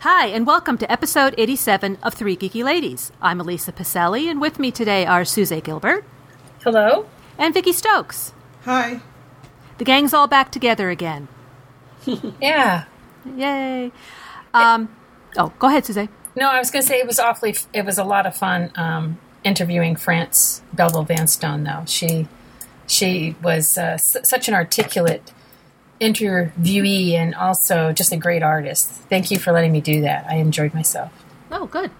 Hi, and welcome to episode 87 of Three Geeky Ladies. I'm Elisa Pacelli, and with me today are Suze Gilbert. Hello. And Vicky Stokes. Hi. The gang's all back together again. Yeah. Yay. Go ahead, Suze. No, I was going to say it was a lot of fun interviewing France Belville Vanstone, though. She was such an articulate interviewee and also just a great artist. Thank you for letting me do that. I enjoyed myself. Oh, good.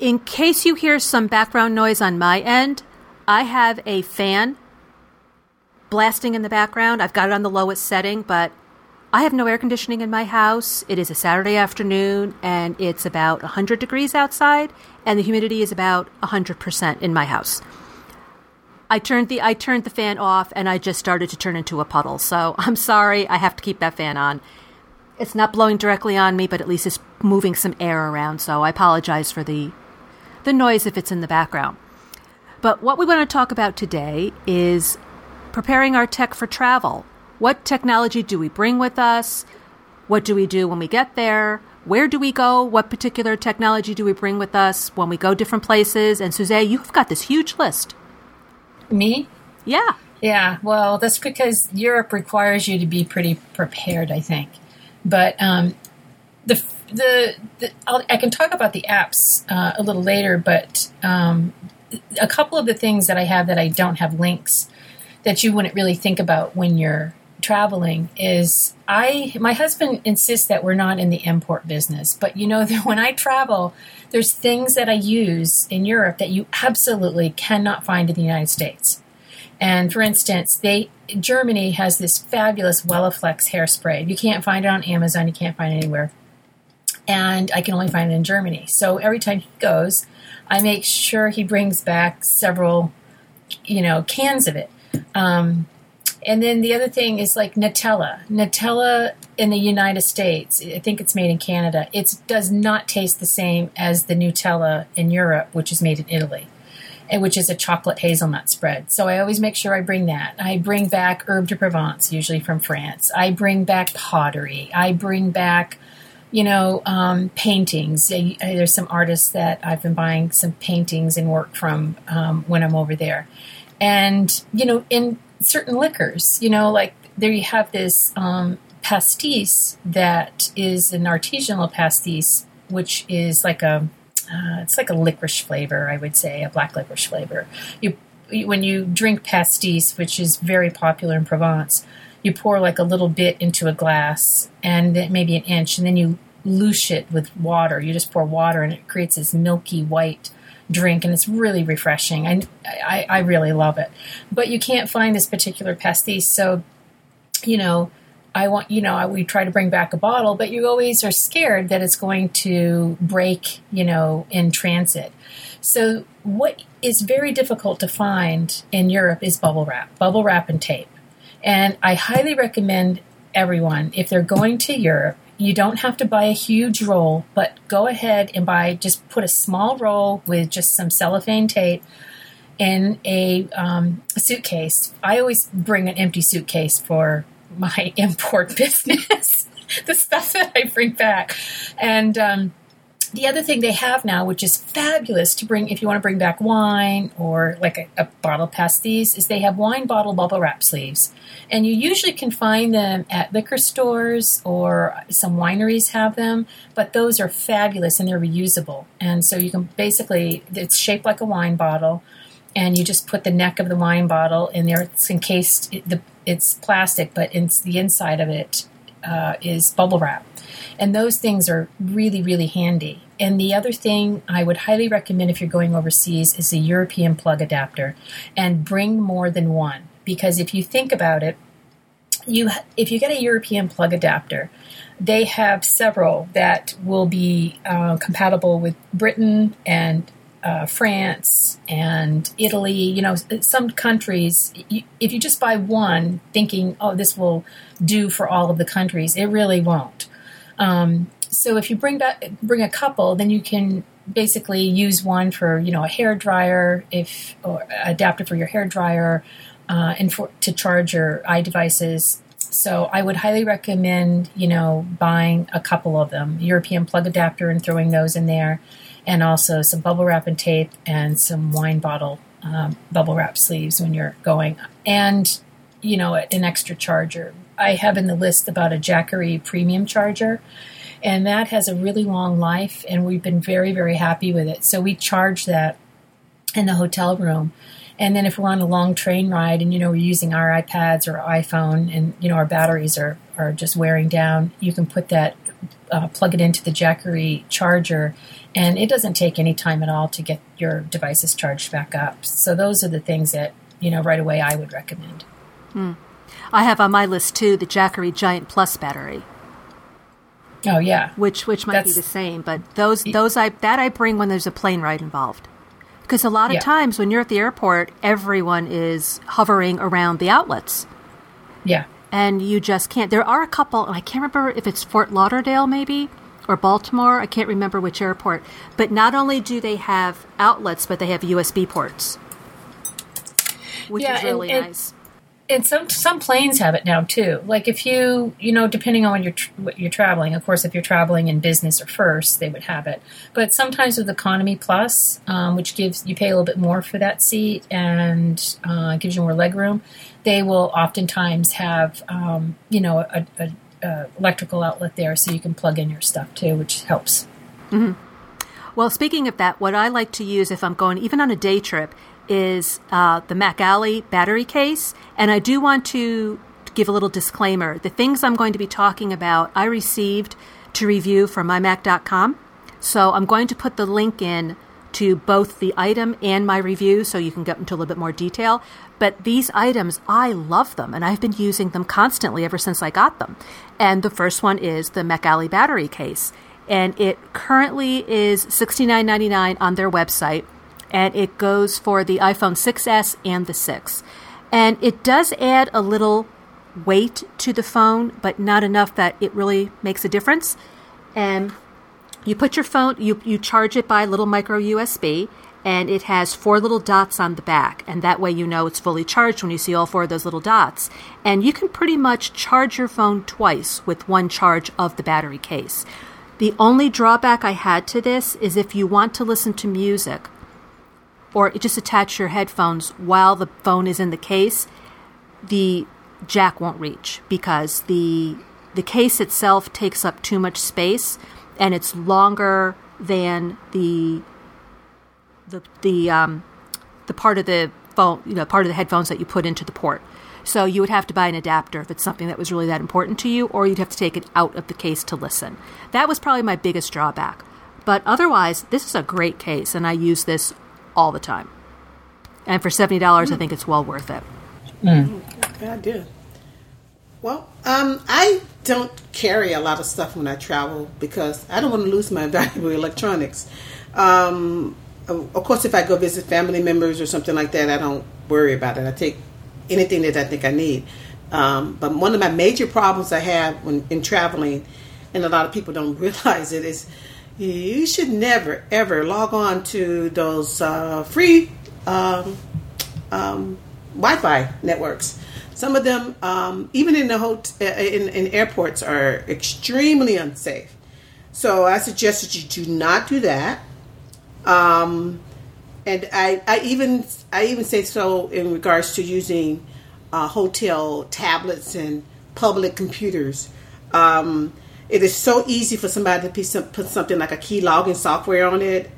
In case you hear some background noise on my end, I have a fan blasting in the background. I've got it on the lowest setting, but I have no air conditioning in my house. It is a Saturday afternoon, and it's about 100 degrees outside, and the humidity is about 100% in my house. I turned the fan off, and I just started to turn into a puddle. So I'm sorry, I have to keep that fan on. It's not blowing directly on me, but at least it's moving some air around. So I apologize for the noise if it's in the background. But what we want to talk about today is preparing our tech for travel. What technology do we bring with us? What do we do when we get there? Where do we go? What particular technology do we bring with us when we go different places? And Suze, you've got this huge list. Me? Yeah. Well, that's because Europe requires you to be pretty prepared, I think. But I can talk about the apps a little later. But a couple of the things that I have that I don't have links that you wouldn't really think about when you're traveling is my husband insists that we're not in the import business. But you know that when I travel, there's things that I use in Europe that you absolutely cannot find in the United States. And for instance, Germany has this fabulous Wellaflex hairspray. You can't find it on Amazon. You can't find it anywhere. And I can only find it in Germany. So every time he goes, I make sure he brings back several, cans of it. And then the other thing is like Nutella. Nutella in the United States, I think it's made in Canada, it does not taste the same as the Nutella in Europe, which is made in Italy, and which is a chocolate hazelnut spread. So I always make sure I bring that. I bring back herb de Provence, usually from France. I bring back pottery. I bring back, paintings. There's some artists that I've been buying some paintings and work from when I'm over there. And, in certain liquors, like there you have this pastis that is an artisanal pastis, which is like it's like a licorice flavor, I would say, a black licorice flavor. When you drink pastis, which is very popular in Provence, you pour like a little bit into a glass and maybe an inch, and then you louche it with water. You just pour water and it creates this milky white drink, and it's really refreshing. I really love it. But you can't find this particular pastis, so we try to bring back a bottle, but you always are scared that it's going to break, in transit. So what is very difficult to find in Europe is bubble wrap and tape. And I highly recommend everyone, if they're going to Europe, you don't have to buy a huge roll, but go ahead and put a small roll with just some cellophane tape in a suitcase. I always bring an empty suitcase for my import business, the stuff that I bring back. And the other thing they have now, which is fabulous to bring if you want to bring back wine or like a bottle past these, is they have wine bottle bubble wrap sleeves. And you usually can find them at liquor stores, or some wineries have them, but those are fabulous and they're reusable. And so you can it's shaped like a wine bottle, and you just put the neck of the wine bottle in there. It's encased, it's plastic, but the inside of it is bubble wrap. And those things are really, really handy. And the other thing I would highly recommend if you're going overseas is a European plug adapter, and bring more than one. Because if you think about it, if you get a European plug adapter, they have several that will be compatible with Britain and France and Italy, you know, some countries, if you just buy one thinking, oh, this will do for all of the countries, it really won't. So if you bring a couple, then you can basically use one for, you know, a hair dryer, or adapter for your hair dryer, and to charge your iDevices. So I would highly recommend, you know, buying a couple of them, European plug adapter and throwing those in there, and also some bubble wrap and tape and some wine bottle bubble wrap sleeves when you're going, and, you know, an extra charger. I have in the list about a Jackery premium charger, and that has a really long life, and we've been very, very happy with it. So we charge that in the hotel room. And then if we're on a long train ride and, you know, we're using our iPads or our iPhone and, you know, our batteries are just wearing down, you can put that, plug it into the Jackery charger, and it doesn't take any time at all to get your devices charged back up. So those are the things that, you know, right away I would recommend. I have on my list, too, the Jackery Giant Plus battery. Oh, yeah. Which might be the same, but those I bring when there's a plane ride involved. Because a lot of times when you're at the airport, everyone is hovering around the outlets. Yeah. And you just can't. There are a couple, and I can't remember if it's Fort Lauderdale maybe or Baltimore. I can't remember which airport. But not only do they have outlets, but they have USB ports, which is really nice. And some planes have it now, too. Like if you know, depending on what you're traveling. Of course, if you're traveling in business or first, they would have it. But sometimes with Economy Plus, which gives you pay a little bit more for that seat and gives you more legroom, they will oftentimes have, you know, a electrical outlet there so you can plug in your stuff, too, which helps. Mm-hmm. Well, speaking of that, what I like to use if I'm going even on a day trip is the Macally battery case. And I do want to give a little disclaimer. The things I'm going to be talking about, I received to review from mymac.com. So I'm going to put the link in to both the item and my review so you can get into a little bit more detail. But these items, I love them, and I've been using them constantly ever since I got them. And the first one is the Macally battery case. And it currently is $69.99 on their website. And it goes for the iPhone 6S and the 6. And it does add a little weight to the phone, but not enough that it really makes a difference. And you put your phone, you charge it by little micro USB, and it has four little dots on the back. And that way you know it's fully charged when you see all four of those little dots. And you can pretty much charge your phone twice with one charge of the battery case. The only drawback I had to this is if you want to listen to music, or just attach your headphones while the phone is in the case, the jack won't reach because the case itself takes up too much space, and it's longer than the part of the phone, you know, part of the headphones that you put into the port. So you would have to buy an adapter if it's something that was really that important to you, or you'd have to take it out of the case to listen. That was probably my biggest drawback. But otherwise, this is a great case, and I use this all the time. And for $70, I think it's well worth it. Good idea. Well, I don't carry a lot of stuff when I travel because I don't want to lose my valuable electronics. Of course, if I go visit family members or something like that, I don't worry about it. I take anything that I think I need. But one of my major problems I have in traveling, and a lot of people don't realize it, is you should never, ever log on to those free Wi-Fi networks. Some of them, even in the in airports, are extremely unsafe. So I suggest that you do not do that. And I even say so in regards to using hotel tablets and public computers. It is so easy for somebody to put something like a key logging software on it.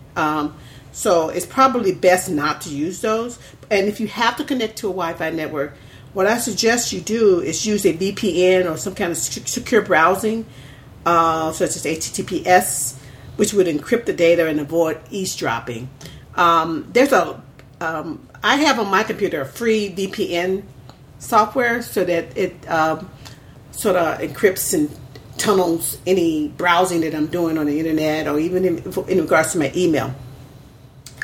So it's probably best not to use those. And if you have to connect to a Wi-Fi network, what I suggest you do is use a VPN or some kind of secure browsing, such as HTTPS, which would encrypt the data and avoid eavesdropping. I have on my computer a free VPN software so that it sort of encrypts and tunnels any browsing that I'm doing on the internet, or even in regards to my email.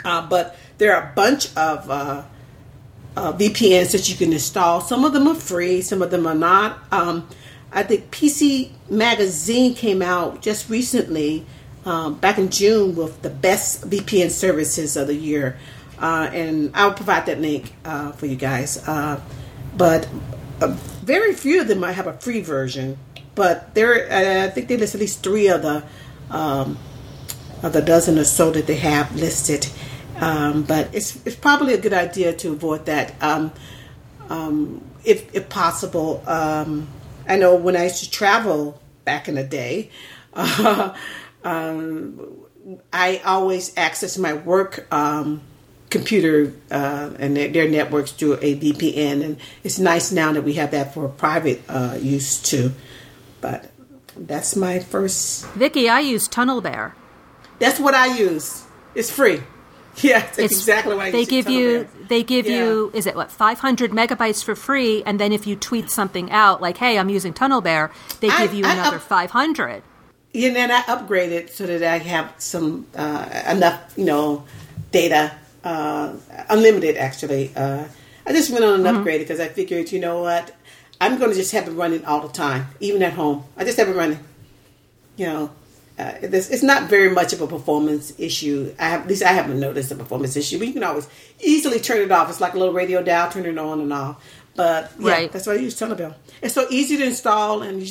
But there are a bunch of VPNs that you can install. Some of them are free, some of them are not. I think PC Magazine came out just recently, back in June, with the best VPN services of the year. And I'll provide that link for you guys. But very few of them might have a free version. But there, I think they list at least three of the dozen or so that they have listed. But it's probably a good idea to avoid that, if possible. I know when I used to travel back in the day, I always access my work computer and their networks through a VPN, and it's nice now that we have that for private use too. But that's my first. Vicky, I use TunnelBear. That's what I use. It's free. Yeah, that's exactly what I use. They give you is it what 500 megabytes for free, and then if you tweet something out like, "Hey, I'm using TunnelBear," they give you another 500. And then I upgraded so that I have some enough, data. Unlimited, actually. I just went on an upgrade because I figured, you know what, I'm going to just have it running all the time, even at home. I just have it running. It's not very much of a performance issue. I haven't noticed a performance issue, but you can always easily turn it off. It's like a little radio dial, turn it on and off. But yeah, That's why I use TunnelBear. It's so easy to install, and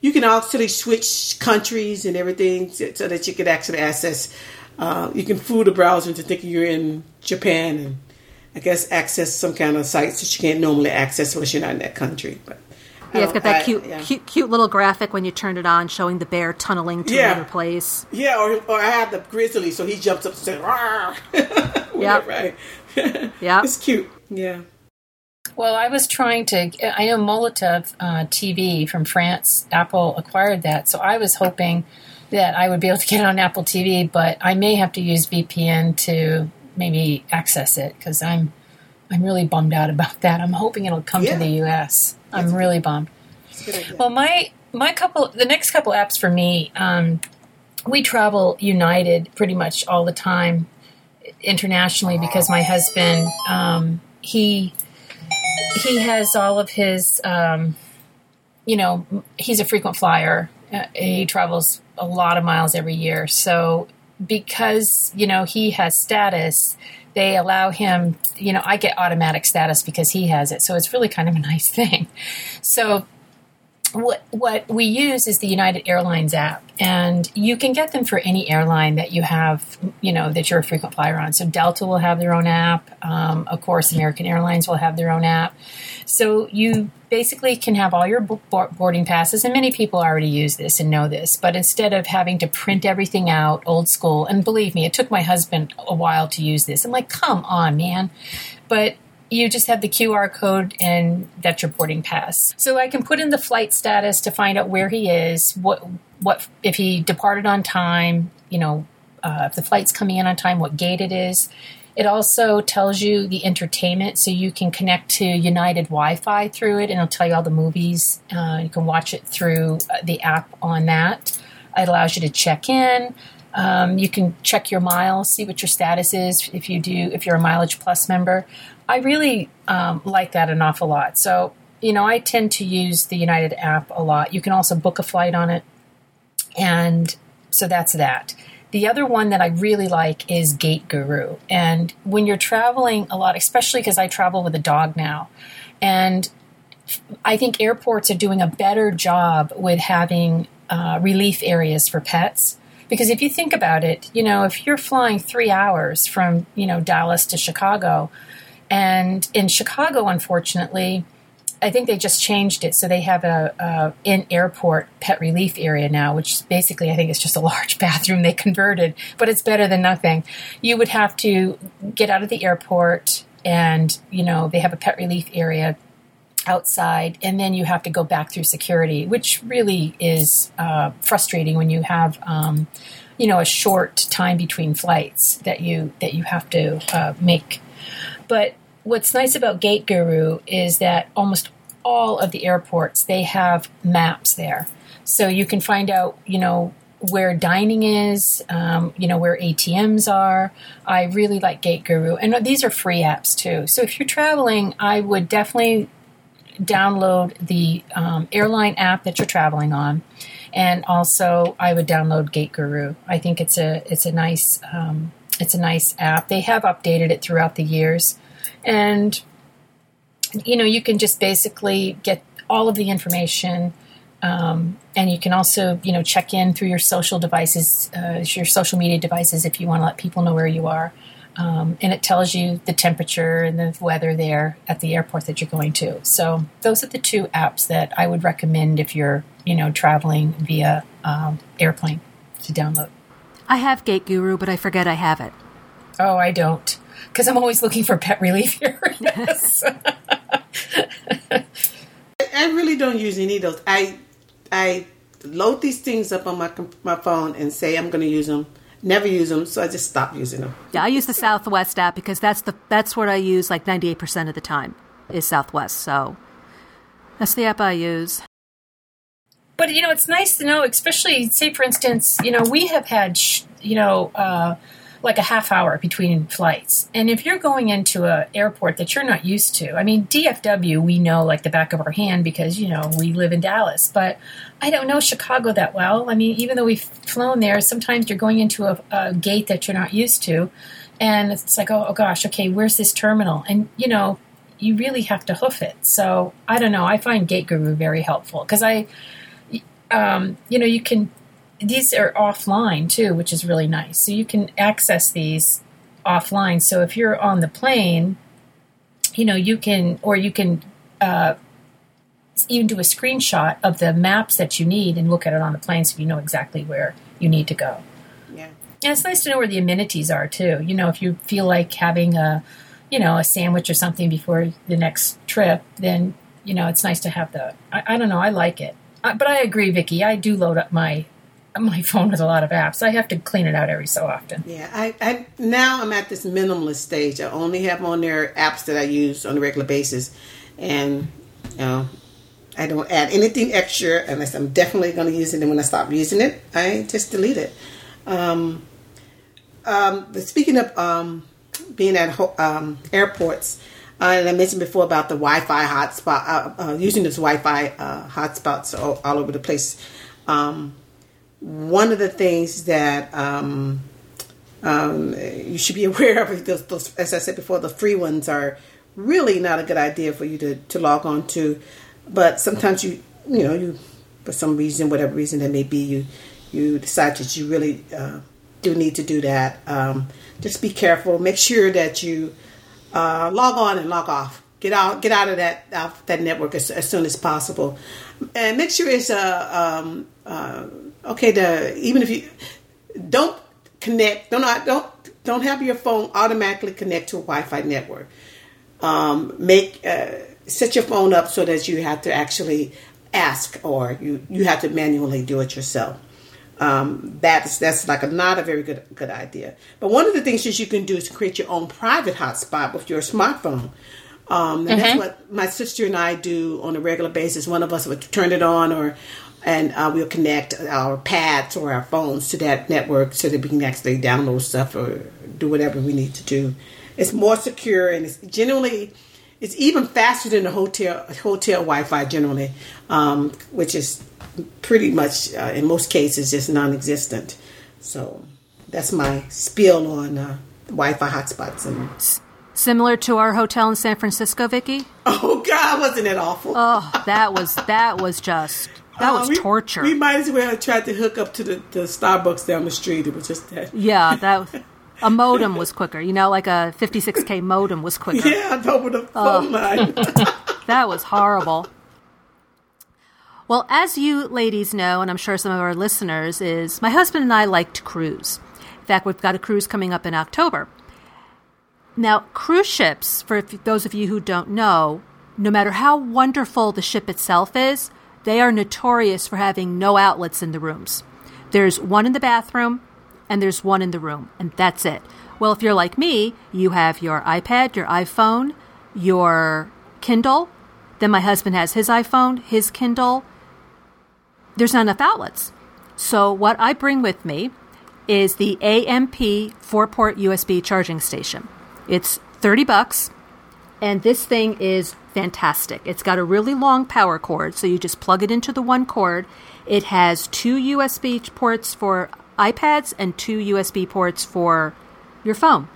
you can actually switch countries and everything so that you can actually access. You can fool the browser into thinking you're in Japan and, I guess, access some kind of sites that you can't normally access unless you're not in that country. But it's got that cute little graphic when you turn it on showing the bear tunneling to another place. Yeah, or I have the grizzly, so he jumps up and says, "Rawr!" Yeah, it's cute. Yeah. Well, I was trying to. I know Molotov TV from France. Apple acquired that, so I was hoping that I would be able to get on Apple TV, but I may have to use VPN to maybe access it because I'm really bummed out about that. I'm hoping it'll come to the U.S. I'm really bummed. Well, the next couple apps for me, we travel United pretty much all the time internationally because my husband, he has all of his, he's a frequent flyer. He travels a lot of miles every year. So because, he has status, they allow him, I get automatic status because he has it. So it's really kind of a nice thing. So what we use is the United Airlines app, and you can get them for any airline that you have, that you're a frequent flyer on. So Delta will have their own app. Of course, American Airlines will have their own app. So you basically can have all your boarding passes, and many people already use this and know this, but instead of having to print everything out old school, and believe me, it took my husband a while to use this. I'm like, come on, man. But you just have the QR code, and that's your boarding pass. So I can put in the flight status to find out where he is, what if he departed on time, if the flight's coming in on time, what gate it is. It also tells you the entertainment, so you can connect to United Wi-Fi through it, and it'll tell you all the movies. You can watch it through the app on that. It allows you to check in. You can check your miles, see what your status is if you're a Mileage Plus member. I really like that an awful lot. So, I tend to use the United app a lot. You can also book a flight on it. And so that's that. The other one that I really like is GateGuru. And when you're traveling a lot, especially because I travel with a dog now, and I think airports are doing a better job with having relief areas for pets. Because if you think about it, if you're flying 3 hours from, Dallas to Chicago, and in Chicago, unfortunately, I think they just changed it. So they have a in-airport pet relief area now, which basically I think is just a large bathroom they converted, but it's better than nothing. You would have to get out of the airport and, they have a pet relief area outside, and then you have to go back through security, which really is frustrating when you have, a short time between flights that you have to make. But what's nice about GateGuru is that almost all of the airports, they have maps there. So you can find out, where dining is, where ATMs are. I really like GateGuru. And these are free apps too. So if you're traveling, I would definitely download the airline app that you're traveling on. And also I would download GateGuru. I think it's a nice app. They have updated it throughout the years. And, you can just basically get all of the information. And you can also, check in through your social devices, your social media devices, if you want to let people know where you are. And it tells you the temperature and the weather there at the airport that you're going to. So those are the two apps that I would recommend if you're, traveling via airplane to download. I have GateGuru, but I forget I have it. Oh, I don't, because I'm always looking for pet relief areas. I really don't usually need those. I load these things up on my phone and say I'm going to use them. Never use them, so I just stop using them. Yeah, I use the Southwest app because that's what I use like 98% of the time is Southwest. So that's the app I use. But, it's nice to know, especially, say, for instance, we have had, like a half hour between flights. And if you're going into an airport that you're not used to, I mean, DFW, we know like the back of our hand because, we live in Dallas. But I don't know Chicago that well. I mean, even though we've flown there, sometimes you're going into a gate that you're not used to. And it's like, oh gosh, okay, where's this terminal? And, you really have to hoof it. So I don't know. I find GateGuru very helpful because these are offline too, which is really nice. So you can access these offline. So if you're on the plane, you can even do a screenshot of the maps that you need and look at it on the plane. So you know exactly where you need to go. Yeah. And it's nice to know where the amenities are too. If you feel like having a sandwich or something before the next trip, then, it's nice to have that. I don't know. I like it. But I agree, Vicky. I do load up my phone with a lot of apps. I have to clean it out every so often. Yeah, I now I'm at this minimalist stage. I only have on there apps that I use on a regular basis, and I don't add anything extra unless I'm definitely going to use it. And when I stop using it, I just delete it. But speaking of being at airports. And I mentioned before about the Wi-Fi hotspot, using those Wi-Fi hotspots all over the place. One of the things that you should be aware of, those, as I said before, the free ones are really not a good idea for you to log on to. But sometimes you for some reason, whatever reason that may be, you decide that you really do need to do that. Just be careful. Make sure that you log on and log off. Get out of that network as soon as possible, and make sure it's okay. Even if you don't connect, don't have your phone automatically connect to a Wi-Fi network. Set your phone up so that you have to actually ask, or you have to manually do it yourself. That's like not a very good idea. But one of the things that you can do is create your own private hotspot with your smartphone. And that's what my sister and I do on a regular basis. One of us would turn it on, and we'll connect our pads or our phones to that network so that we can actually download stuff or do whatever we need to do. It's more secure, and it's even faster than the hotel Wi-Fi generally, which is pretty much in most cases just non-existent. So that's my spiel on Wi-Fi hotspots. And similar to our hotel in San Francisco, Vicky? Oh God, wasn't it awful? Oh, that was torture. We might as well have tried to hook up to the Starbucks down the street. It was just that. Yeah, a modem was quicker. Like a 56K modem was quicker. Yeah, over the phone line. That was horrible. Well, as you ladies know, and I'm sure some of our listeners, is my husband and I like to cruise. In fact, we've got a cruise coming up in October. Now, cruise ships, for those of you who don't know, no matter how wonderful the ship itself is, they are notorious for having no outlets in the rooms. There's one in the bathroom, and there's one in the room, and that's it. Well, if you're like me, you have your iPad, your iPhone, your Kindle. Then my husband has his iPhone, his Kindle. There's not enough outlets. So what I bring with me is the AMP 4-port USB charging station. It's $30, and this thing is fantastic. It's got a really long power cord, so you just plug it into the one cord. It has two USB ports for iPads and two USB ports for your phone.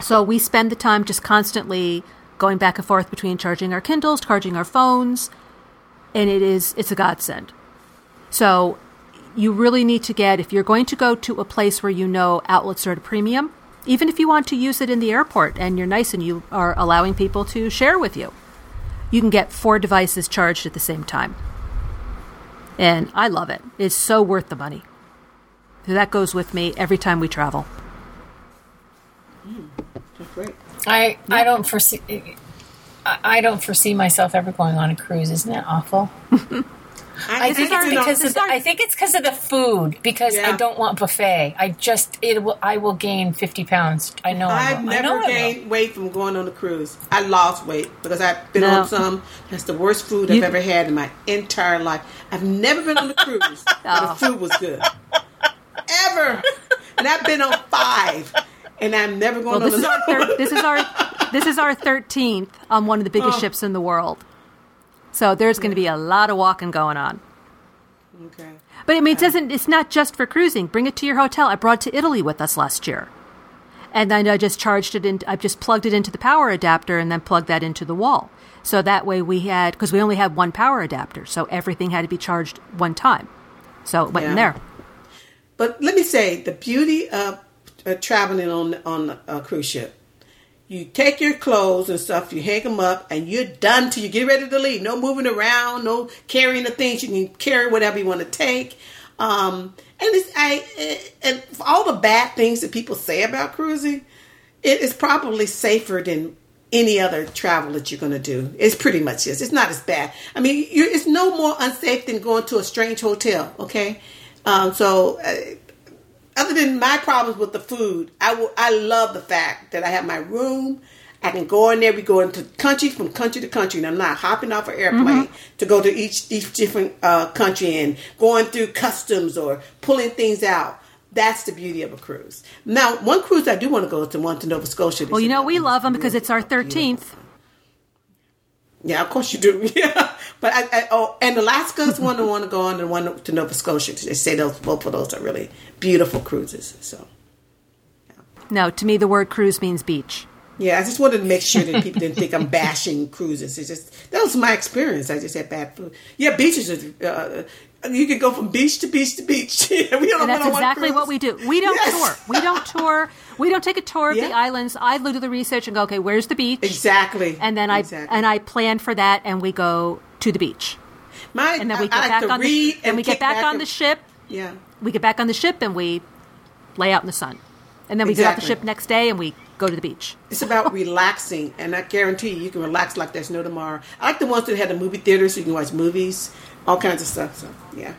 So we spend the time just constantly going back and forth between charging our Kindles, charging our phones, and it's a godsend. So you really need to get, if you're going to go to a place where you know outlets are at a premium, even if you want to use it in the airport and you're nice and you are allowing people to share with you, you can get four devices charged at the same time. And I love it. It's so worth the money. So that goes with me every time we travel. That's great. I don't foresee myself ever going on a cruise. Isn't that awful? I think it's because of the food. Because I don't want buffet. I will gain 50 pounds. I know. I've never gained weight from going on a cruise. I lost weight because I've been on some. That's the worst food I've ever had in my entire life. I've never been on a cruise, but the food was good. Ever, and I've been on 5. And I'm never going to listen. This is our 13th on one of the biggest ships in the world. So there's going to be a lot of walking going on. Okay. But I mean, it's not just for cruising. Bring it to your hotel. I brought it to Italy with us last year. And then I just charged it in. I just plugged it into the power adapter and then plugged that into the wall. So that way because we only had one power adapter. So everything had to be charged one time. So it went in there. But let me say, the beauty of traveling on a cruise ship, you take your clothes and stuff, you hang them up, and you're done till you get ready to leave. No moving around, no carrying the things. You can carry whatever you want to take. And for all the bad things that people say about cruising, it is probably safer than any other travel that you're going to do. It's pretty much is. It's not as bad. I mean, it's no more unsafe than going to a strange hotel. Okay, other than my problems with the food, I love the fact that I have my room. I can go in there. We go into country from country to country, and I'm not hopping off an airplane to go to each different country and going through customs or pulling things out. That's the beauty of a cruise. Now, one cruise I do want to go to one to Nova Scotia. Well, you know we love them because it's our 13th. Yeah, of course you do. Yeah, but and Alaska's one I want to go on, and one to Nova Scotia. They say both of those are really beautiful cruises. So, No, to me the word cruise means beach. Yeah, I just wanted to make sure that people didn't think I'm bashing cruises. It's just that was my experience. I just had bad food. Yeah, beaches are. You can go from beach to beach to beach. That's exactly what we do. We don't tour. We don't tour. We don't take a tour of the islands. I do the research and go, okay, where's the beach? Exactly. And then I plan for that, and we go to the beach. And then we get back on the and we get back on the ship. Yeah. We get back on the ship and we lay out in the sun, and then we get off the ship next day and we go to the beach. It's about relaxing, and I guarantee you can relax like there's no tomorrow. I like the ones that had the movie theater so you can watch movies. All kinds of stuff. So, yeah.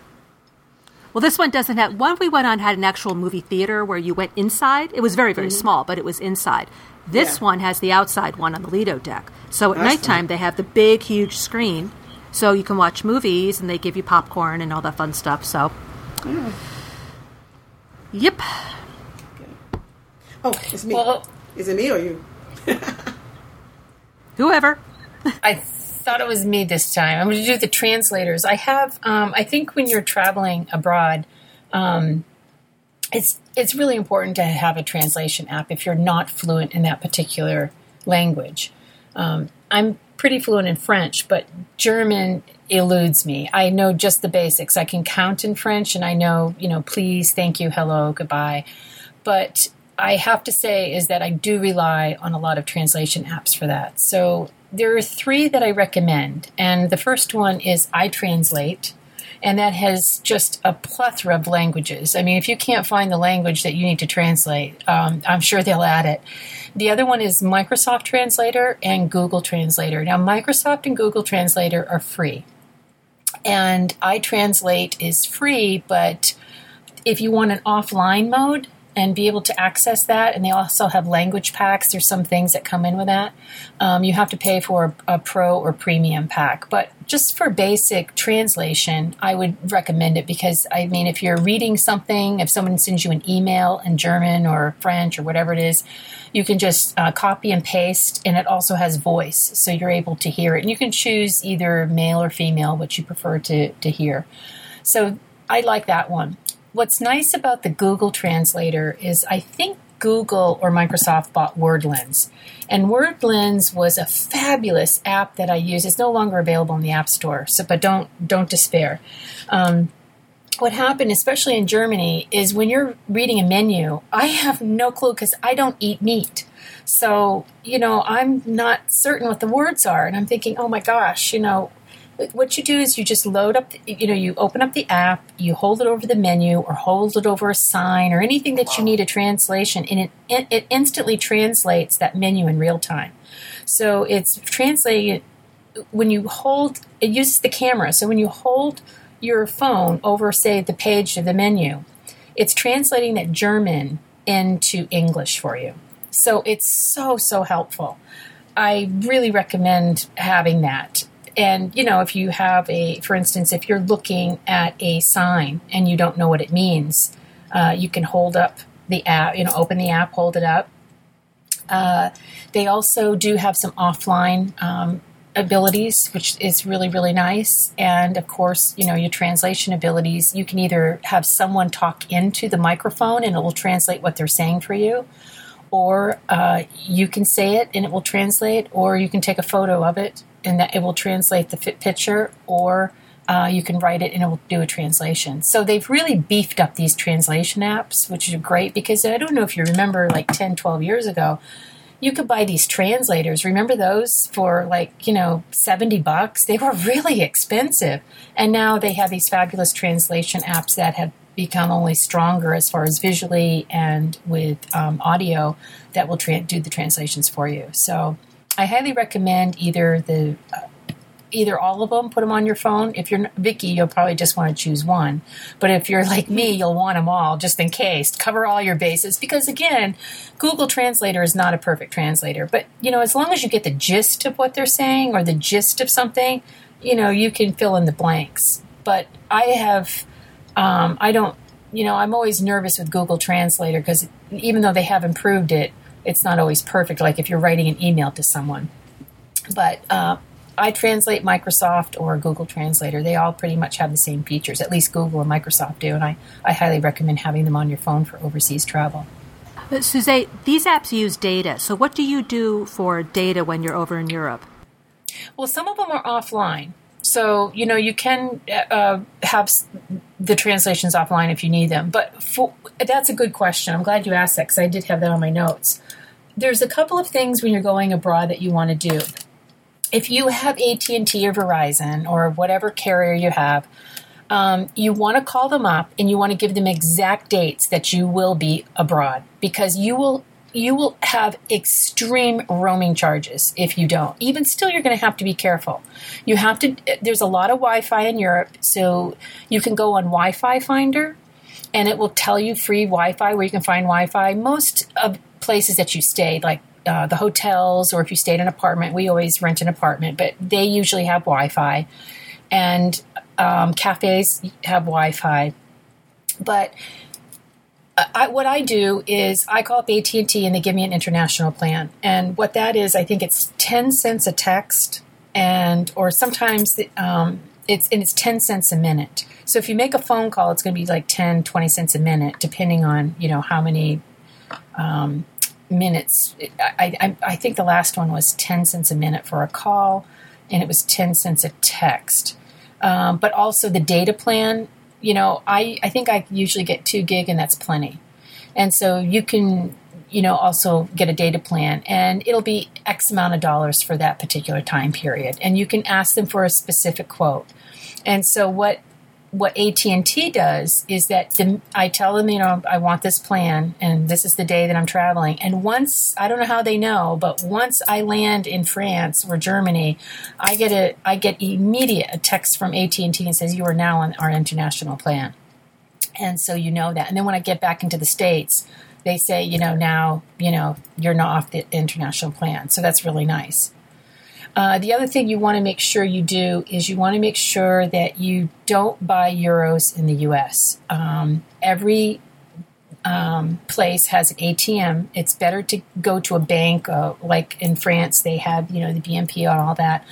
Well, this one doesn't have. One we went on had an actual movie theater where you went inside. It was very, very small, but it was inside. This one has the outside one on the Lido deck. So at nighttime, they have the big, huge screen. So you can watch movies, and they give you popcorn and all that fun stuff. So, yep. Okay. Oh, it's me. Well, is it me or you? Whoever. I thought it was me this time. I'm going to do the translators. I have, I think when you're traveling abroad, it's really important to have a translation app if you're not fluent in that particular language. I'm pretty fluent in French, but German eludes me. I know just the basics. I can count in French, and I know, please, thank you, hello, goodbye. But I have to say is that I do rely on a lot of translation apps for that. So there are 3 that I recommend, and the first one is iTranslate, and that has just a plethora of languages. I mean, if you can't find the language that you need to translate, I'm sure they'll add it. The other one is Microsoft Translator and Google Translator. Now, Microsoft and Google Translator are free, and iTranslate is free, but if you want an offline mode, and be able to access that. And they also have language packs. There's some things that come in with that. You have to pay for a pro or premium pack. But just for basic translation, I would recommend it because, I mean, if you're reading something, if someone sends you an email in German or French or whatever it is, you can just copy and paste, and it also has voice, so you're able to hear it. And you can choose either male or female, which you prefer to hear. So I like that one. What's nice about the Google Translator is I think Google or Microsoft bought WordLens. And WordLens was a fabulous app that I use. It's no longer available in the App Store, so, but don't despair. What happened, especially in Germany, is when you're reading a menu, I have no clue because I don't eat meat. So, you know, I'm not certain what the words are. And I'm thinking, oh, my gosh, you know, what you do is you just load up, you know, you open up the app, you hold it over the menu or hold it over a sign or anything that you need a translation, and it instantly translates that menu in real time. So it's translating it when you hold, it uses the camera. So when you hold your phone over, say, the page of the menu, it's translating that German into English for you. So it's so, so helpful. I really recommend having that. And, you know, if you have a, for instance, if you're looking at a sign and you don't know what it means, you can hold up the app, you know, open the app, hold it up. They also do have some offline abilities, which is really, really nice. And, of course, you know, your translation abilities, you can either have someone talk into the microphone and it will translate what they're saying for you, or you can say it and it will translate, or you can take a photo of it and that it will translate the picture, or you can write it and it will do a translation. So they've really beefed up these translation apps, which is great because I don't know if you remember like 10, 12 years ago, you could buy these translators. Remember those for like, you know, $70? They were really expensive. And now they have these fabulous translation apps that have become only stronger as far as visually and with audio that will do the translations for you. So I highly recommend either all of them. Put them on your phone. If you're Vicky, you'll probably just want to choose one. But if you're like me, you'll want them all just in case. Cover all your bases because, again, Google Translator is not a perfect translator. But, you know, as long as you get the gist of what they're saying or the gist of something, you know, you can fill in the blanks. But I have I'm always nervous with Google Translator because even though they have improved it, it's not always perfect, like if you're writing an email to someone. But iTranslate, Microsoft, or Google Translator, they all pretty much have the same features. At least Google and Microsoft do, and I highly recommend having them on your phone for overseas travel. But Suze, these apps use data. So what do you do for data when you're over in Europe? Well, some of them are offline. So, you know, you can have the translations offline if you need them. But that's a good question. I'm glad you asked that because I did have that on my notes. There's a couple of things when you're going abroad that you want to do. If you have AT&T or Verizon or whatever carrier you have, you want to call them up and you want to give them exact dates that you will be abroad because you will have extreme roaming charges if you don't. Even still, you're going to have to be careful. You have to. There's a lot of Wi-Fi in Europe, so you can go on Wi-Fi Finder, and it will tell you free Wi-Fi where you can find Wi-Fi. Most of places that you stayed, like the hotels, or if you stayed in an apartment, we always rent an apartment, but they usually have Wi-Fi, and cafes have Wi-Fi, but what I do is I call up AT&T and they give me an international plan. And what that is, I think it's 10 cents a text or sometimes it's 10 cents a minute. So if you make a phone call, it's going to be like 10, 20 cents a minute, depending on, you know, how many minutes. I think the last one was 10 cents a minute for a call and it was 10 cents a text. But also the data plan, you know, I think I usually get 2 gig and that's plenty. And so you can, you know, also get a data plan and it'll be X amount of dollars for that particular time period. And you can ask them for a specific quote. And so what AT&T does is that I tell them, you know, I want this plan and this is the day that I'm traveling. And once, I don't know how they know, but once I land in France or Germany, I get immediate a text from AT&T and says, you are now on our international plan. And so you know that. And then when I get back into the States, they say, you know, now, you know, you're not off the international plan. So that's really nice. The other thing you want to make sure you do is you want to make sure that you don't buy euros in the U.S. Every place has an ATM. It's better to go to a bank, like in France, they have, you know, the BNP and all that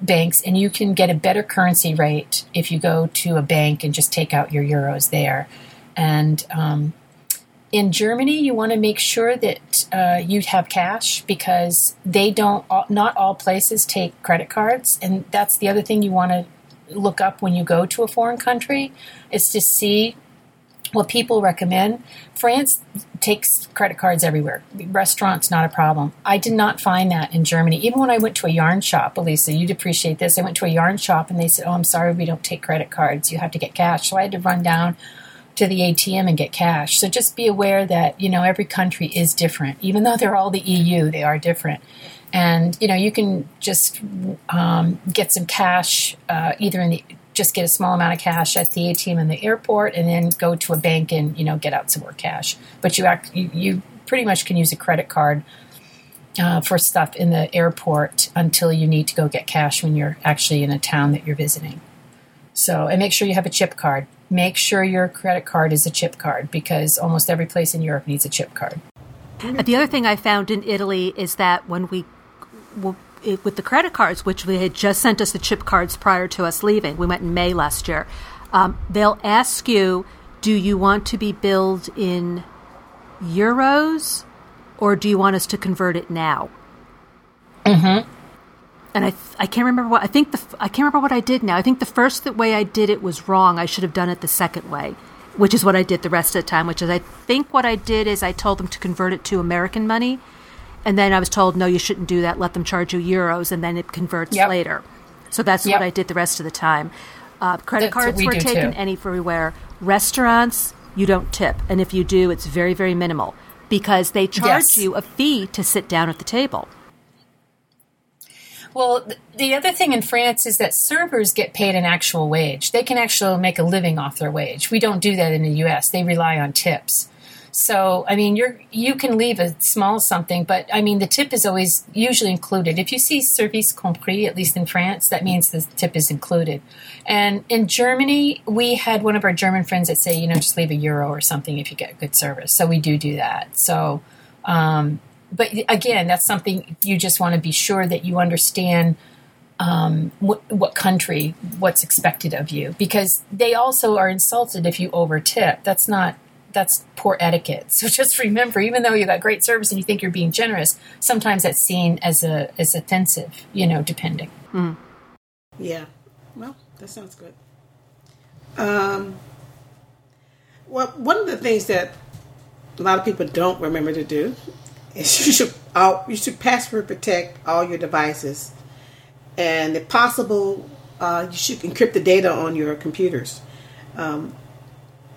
banks, and you can get a better currency rate if you go to a bank and just take out your euros there. And in Germany, you want to make sure that you have cash, because they don't, not all places take credit cards. And that's the other thing you want to look up when you go to a foreign country, is to see what people recommend. France takes credit cards everywhere. Restaurants, not a problem. I did not find that in Germany. Even when I went to a yarn shop, Elisa, you'd appreciate this. I went to a yarn shop and they said, oh, I'm sorry, we don't take credit cards. You have to get cash. So I had to run down to the ATM and get cash. So just be aware that, you know, every country is different. Even though they're all the EU, they are different. And, you know, you can just get some cash, either in the, just get a small amount of cash at the ATM in the airport, and then go to a bank and, you know, get out some more cash. But you pretty much can use a credit card for stuff in the airport until you need to go get cash when you're actually in a town that you're visiting. So, and make sure you have a chip card. Make sure your credit card is a chip card, because almost every place in Europe needs a chip card. The other thing I found in Italy is that when we, with the credit cards, which they had just sent us the chip cards prior to us leaving, we went in May last year, they'll ask you, do you want to be billed in euros, or do you want us to convert it now? Mm-hmm. And I can't remember what I can't remember what I did now. I think the first way I did it was wrong. I should have done it the second way, which is what I did the rest of the time. Which is, I think what I did is I told them to convert it to American money, and then I was told, no, you shouldn't do that. Let them charge you euros, and then it converts later. So that's what I did the rest of the time. Credit cards were taken anywhere. Restaurants, you don't tip, and if you do, it's very, very minimal, because they charge you a fee to sit down at the table. Well, the other thing in France is that servers get paid an actual wage. They can actually make a living off their wage. We don't do that in the U.S. They rely on tips. So, I mean, you can leave a small something, but, I mean, the tip is always usually included. If you see service compris, at least in France, that means the tip is included. And in Germany, we had one of our German friends that say, you know, just leave a euro or something if you get good service. So we do that. So, but again, that's something you just want to be sure that you understand what country, what's expected of you, because they also are insulted if you overtip. That's poor etiquette. So just remember, even though you got great service and you think you're being generous, sometimes that's seen as as offensive. You know, depending. Mm. Yeah. Well, that sounds good. Well, one of the things that a lot of people don't remember to do. You should password protect all your devices, and if possible, you should encrypt the data on your computers.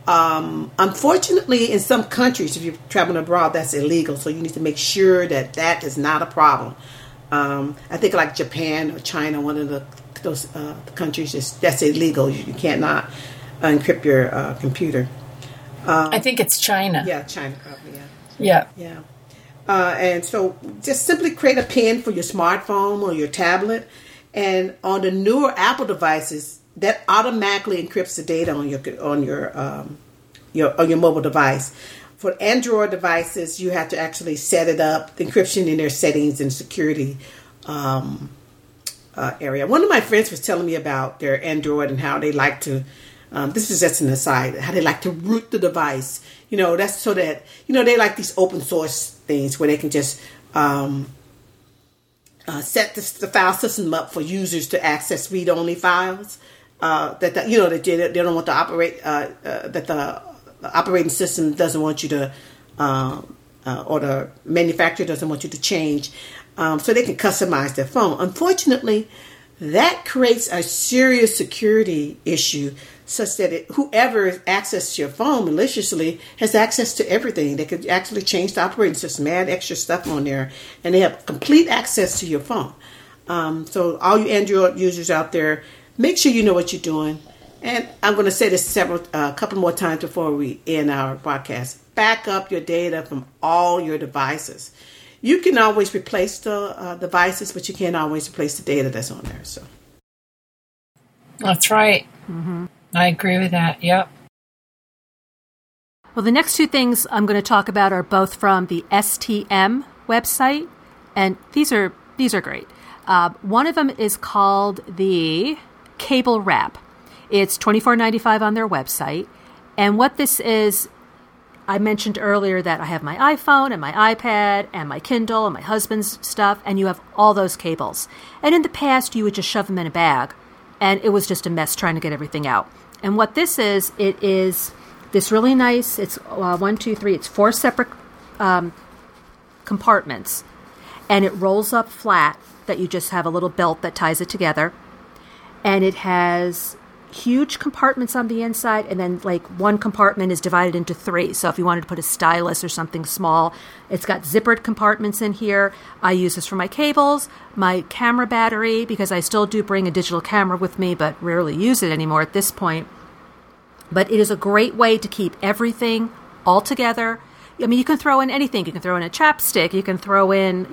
Unfortunately, in some countries, if you're traveling abroad, that's illegal. So you need to make sure that that is not a problem. I think like Japan or China, one of those countries, that's illegal. You cannot encrypt your computer. I think it's China. Yeah, China probably. Yeah. And so just simply create a PIN for your smartphone or your tablet. And on the newer Apple devices, that automatically encrypts the data on your mobile device. For Android devices, you have to actually set it up, the encryption in their settings and security area. One of my friends was telling me about their Android and how they like to, this is just an aside, how they like to root the device. You know, that's so that, you know, they like these open source things where they can just set the file system up for users to access read-only files. They don't want to operate that the operating system doesn't want you to, or the manufacturer doesn't want you to change, so they can customize their phone. Unfortunately, that creates a serious security issue, such that whoever accesses your phone maliciously has access to everything. They could actually change the operating system, add extra stuff on there, and they have complete access to your phone. So all you Android users out there, make sure you know what you're doing. and I'm going to say this a couple more times before we end our podcast, back up your data from all your devices. You can always replace the devices, but you can't always replace the data that's on there. So that's right. Mm-hmm. I agree with that. Yep. Well, the next two things I'm going to talk about are both from the STM website, and these are great. One of them is called the Cable Wrap. It's $24.95 on their website, and what this is, I mentioned earlier that I have my iPhone and my iPad and my Kindle and my husband's stuff, and you have all those cables. And in the past, you would just shove them in a bag, and it was just a mess trying to get everything out. And what this is, it is this really nice, it's one, two, three, it's four separate compartments, and it rolls up flat that you just have a little belt that ties it together, and it has huge compartments on the inside, and then like one compartment is divided into three. So if you wanted to put a stylus or something small, it's got zippered compartments in here. I use this for my cables, my camera battery, because I still do bring a digital camera with me, but rarely use it anymore at this point. But it is a great way to keep everything all together. I mean, you can throw in anything. You can throw in a chapstick. You can throw in,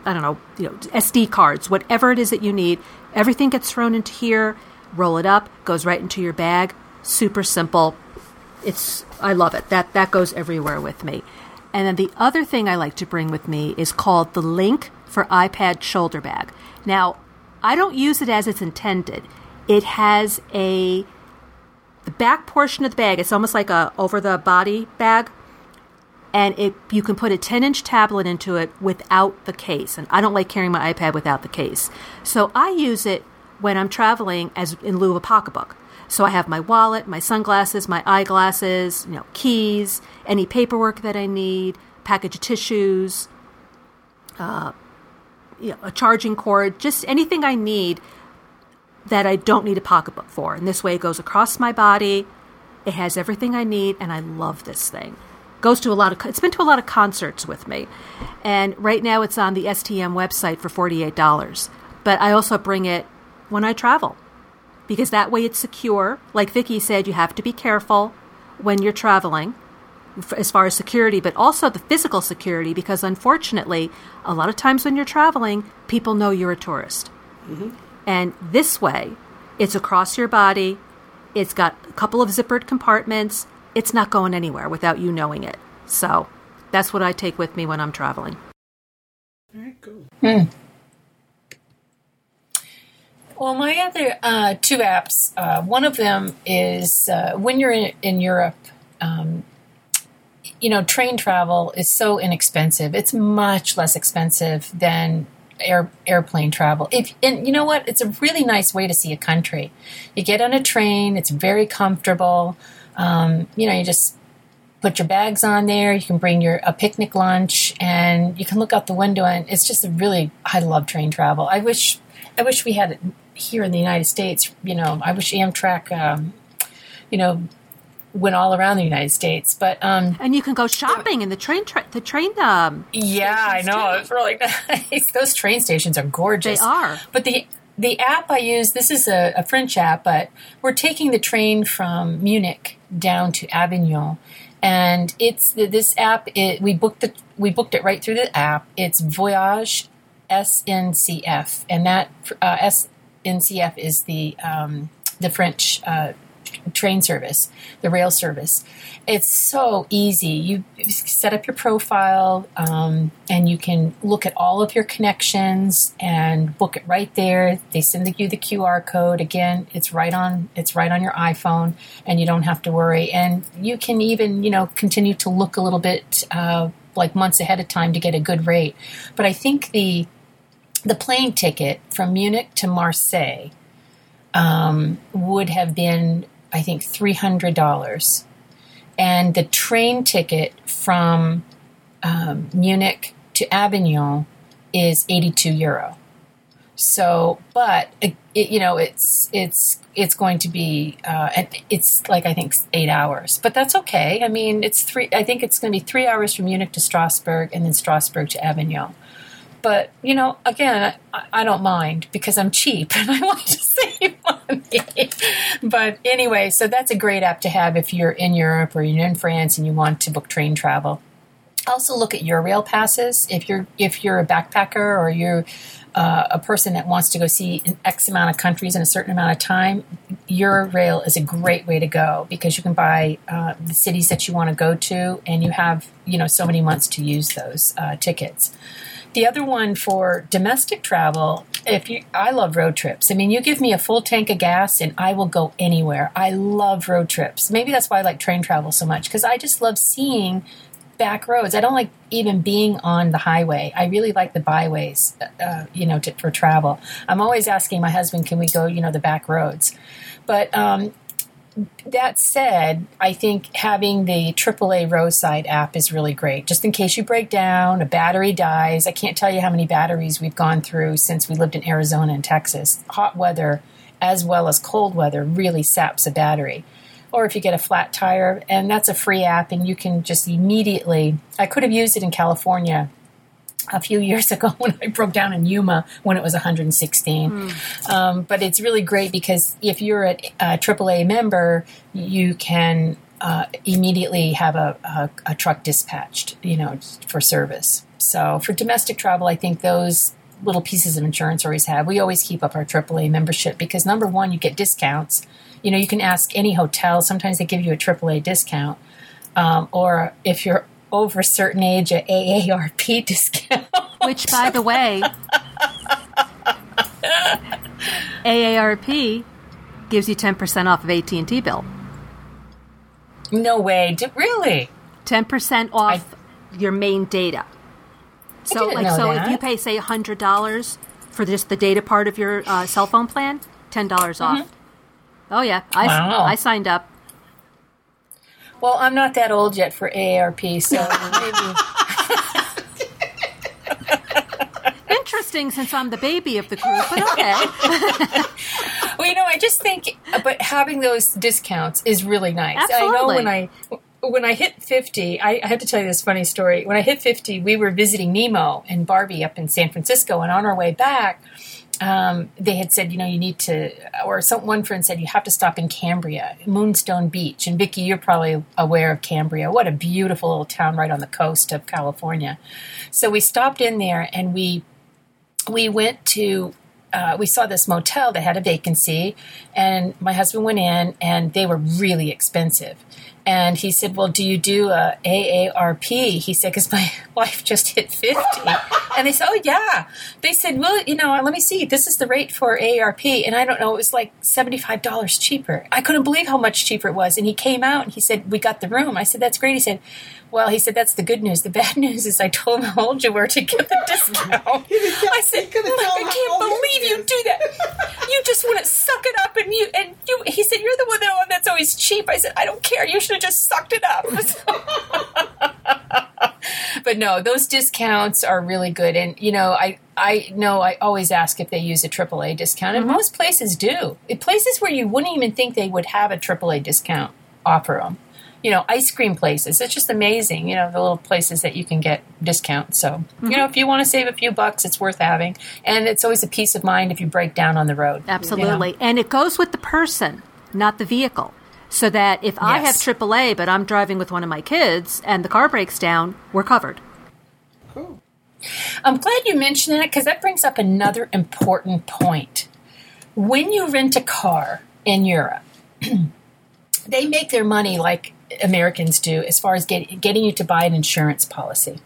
SD cards, whatever it is that you need. Everything gets thrown into here. Roll it up, goes right into your bag. Super simple. I love it. That goes everywhere with me. And then the other thing I like to bring with me is called the Link for iPad shoulder bag. Now, I don't use it as it's intended. It has the back portion of the bag. It's almost like a over the body bag, and you can put a 10-inch tablet into it without the case. And I don't like carrying my iPad without the case, so I use it when I'm traveling as in lieu of a pocketbook. So I have my wallet, my sunglasses, my eyeglasses, keys, any paperwork that I need, package of tissues, a charging cord, just anything I need that I don't need a pocketbook for. And this way it goes across my body. It has everything I need, and I love this thing. It's been to a lot of concerts with me. And right now it's on the STM website for $48. But I also bring it when I travel, because that way it's secure. Like Vicky said, you have to be careful when you're traveling as far as security, but also the physical security, because unfortunately, a lot of times when you're traveling, people know you're a tourist. Mm-hmm. And this way, it's across your body. It's got a couple of zippered compartments. It's not going anywhere without you knowing it. So that's what I take with me when I'm traveling. Very cool. Mm. Well, my other two apps, one of them is when you're in Europe, train travel is so inexpensive. It's much less expensive than airplane travel. And you know what? It's a really nice way to see a country. You get on a train. It's very comfortable. You just put your bags on there. You can bring a picnic lunch, and you can look out the window. And it's just I love train travel. I wish we had it here in the United States. I wish Amtrak, went all around the United States. But and you can go shopping in the train. Yeah, I know. It's really nice. Those train stations are gorgeous. They are. But the app I use, this is a French app, but we're taking the train from Munich down to Avignon, and we booked it right through the app. It's Voyage SNCF, and that SNCF is the French train service, the rail service. It's so easy. You set up your profile, and you can look at all of your connections and book it right there. They send you the QR code. Again, it's right on your iPhone, and you don't have to worry. And you can even continue to look a little bit like months ahead of time to get a good rate. But I think the plane ticket from Munich to Marseille would have been, I think, $300. And the train ticket from Munich to Avignon is €82. So, but it's going to be it's like, I think, 8 hours, but that's okay. I mean, I think it's going to be 3 hours from Munich to Strasbourg, and then Strasbourg to Avignon. But again, I don't mind because I'm cheap and I want to save money. But anyway, so that's a great app to have if you're in Europe or you're in France and you want to book train travel. Also look at your rail passes. If you're a backpacker or you're a person that wants to go see an X amount of countries in a certain amount of time, your rail is a great way to go because you can buy the cities that you want to go to, and you have so many months to use those tickets. The other one for domestic travel, I love road trips. I mean, you give me a full tank of gas and I will go anywhere. I love road trips. Maybe that's why I like train travel so much, because I just love seeing back roads. I don't like even being on the highway. I really like the byways, for travel. I'm always asking my husband, can we go, the back roads? But that said, I think having the AAA roadside app is really great. Just in case you break down, a battery dies. I can't tell you how many batteries we've gone through since we lived in Arizona and Texas. Hot weather as well as cold weather really saps a battery. Or if you get a flat tire, and that's a free app, and you can just immediately... I could have used it in California a few years ago when I broke down in Yuma when it was 116. But it's really great because if you're a AAA member, you can immediately have a truck dispatched, for service. So for domestic travel, I think those little pieces of insurance we always keep up our AAA membership because, number one, you get discounts. You can ask any hotel. Sometimes they give you a AAA discount. Or if you're over a certain age, an AARP discount. Which, by the way, AARP gives you 10% off of AT&T bill. No way. Really? 10% off your main data. So, if you pay, say, $100 for just the data part of your cell phone plan, $10 off. Oh, yeah. I signed up. Well, I'm not that old yet for AARP, so maybe. Interesting, since I'm the baby of the group, but okay. Well, I just think, but having those discounts is really nice. Absolutely. I know when I hit 50, I have to tell you this funny story. When I hit 50, we were visiting Nemo and Barbie up in San Francisco, and on our way back, they had said, you need to, or one friend said, you have to stop in Cambria, Moonstone Beach. And Vicky, you're probably aware of Cambria. What a beautiful little town right on the coast of California. So we stopped in there and we went to, we saw this motel that had a vacancy, and my husband went in and they were really expensive. And he said, well, do you do a AARP? He said, because my wife just hit 50. And they said, oh, yeah. They said, well, let me see. This is the rate for AARP. And I don't know. It was like $75 cheaper. I couldn't believe how much cheaper it was. And he came out and he said, we got the room. I said, that's great. He said, well, that's the good news. The bad news is I told you where to get the discount. I said, I can't believe you do that. You just want to suck it up. And you. He said, you're the one that's always cheap. I said, I don't care. You should have just sucked it up. But no, those discounts are really good. And, I know I always ask if they use a AAA discount. And most places do. Places where you wouldn't even think they would have a AAA discount offer them. Ice cream places. It's just amazing, the little places that you can get discounts. So, if you want to save a few bucks, it's worth having. And it's always a peace of mind if you break down on the road. Absolutely. And it goes with the person, not the vehicle. So that if I have AAA, but I'm driving with one of my kids and the car breaks down, we're covered. Cool. I'm glad you mentioned that because that brings up another important point. When you rent a car in Europe, they make their money like Americans do as far as getting you to buy an insurance policy.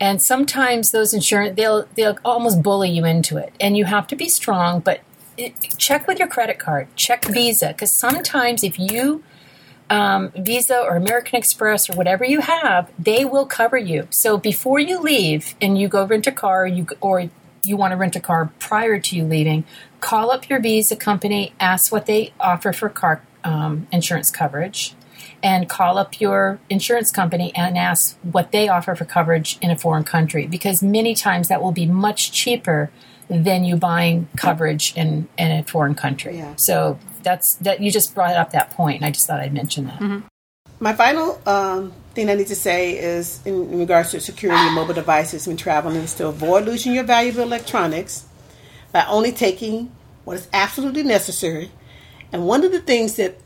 And sometimes those insurance, they'll almost bully you into it. And you have to be strong, but check with your credit card, check Visa, because sometimes if you Visa or American Express or whatever you have, they will cover you. So before you leave and you go rent a car or you want to rent a car prior to you leaving, call up your Visa company, ask what they offer for car insurance coverage, and call up your insurance company and ask what they offer for coverage in a foreign country, because many times that will be much cheaper than you buying coverage in a foreign country. Yeah. So that you just brought up that point, and I just thought I'd mention that. Mm-hmm. My final thing I need to say is in regards to securing your mobile devices when traveling, is to avoid losing your valuable electronics by only taking what is absolutely necessary And one of the things that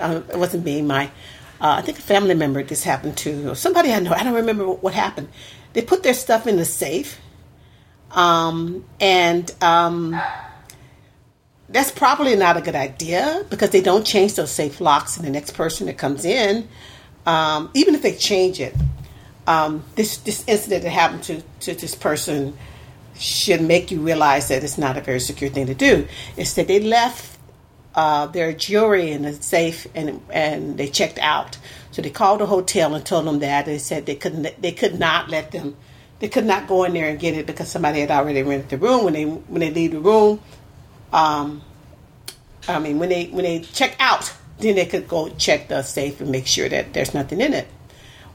it wasn't me, I think a family member this happened to, or somebody I know, I don't remember what happened. They put their stuff in the safe. That's probably not a good idea because they don't change those safe locks in the next person that comes in. Even if they change it, this incident that happened to this person should make you realize that it's not a very secure thing to do. Instead, they left their jewelry in the safe and they checked out. So they called the hotel and told them that. They said they could not go in there and get it because somebody had already rented the room. When they leave the room, when they check out, then they could go check the safe and make sure that there's nothing in it.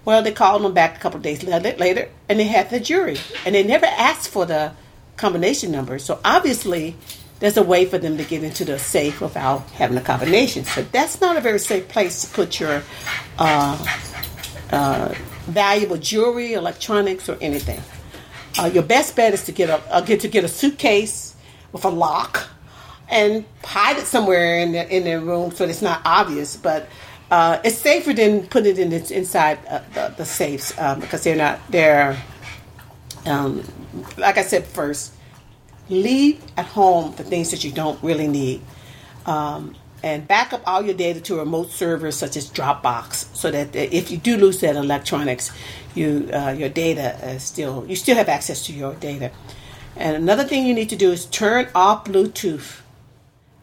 Well, they called them back a couple of days later, and they had the jury. And they never asked for the combination number. So obviously, there's a way for them to get into the safe without having a combination. So that's not a very safe place to put your valuable jewelry, electronics, or anything. Your best bet is to get a suitcase with a lock and hide it somewhere in their room so it's not obvious. But it's safer than put it inside the safes because they're not there. Like I said first, leave at home the things that you don't really need, and back up all your data to remote servers such as Dropbox, so that if you do lose that electronics, your data is you still have access to your data. And another thing you need to do is turn off Bluetooth.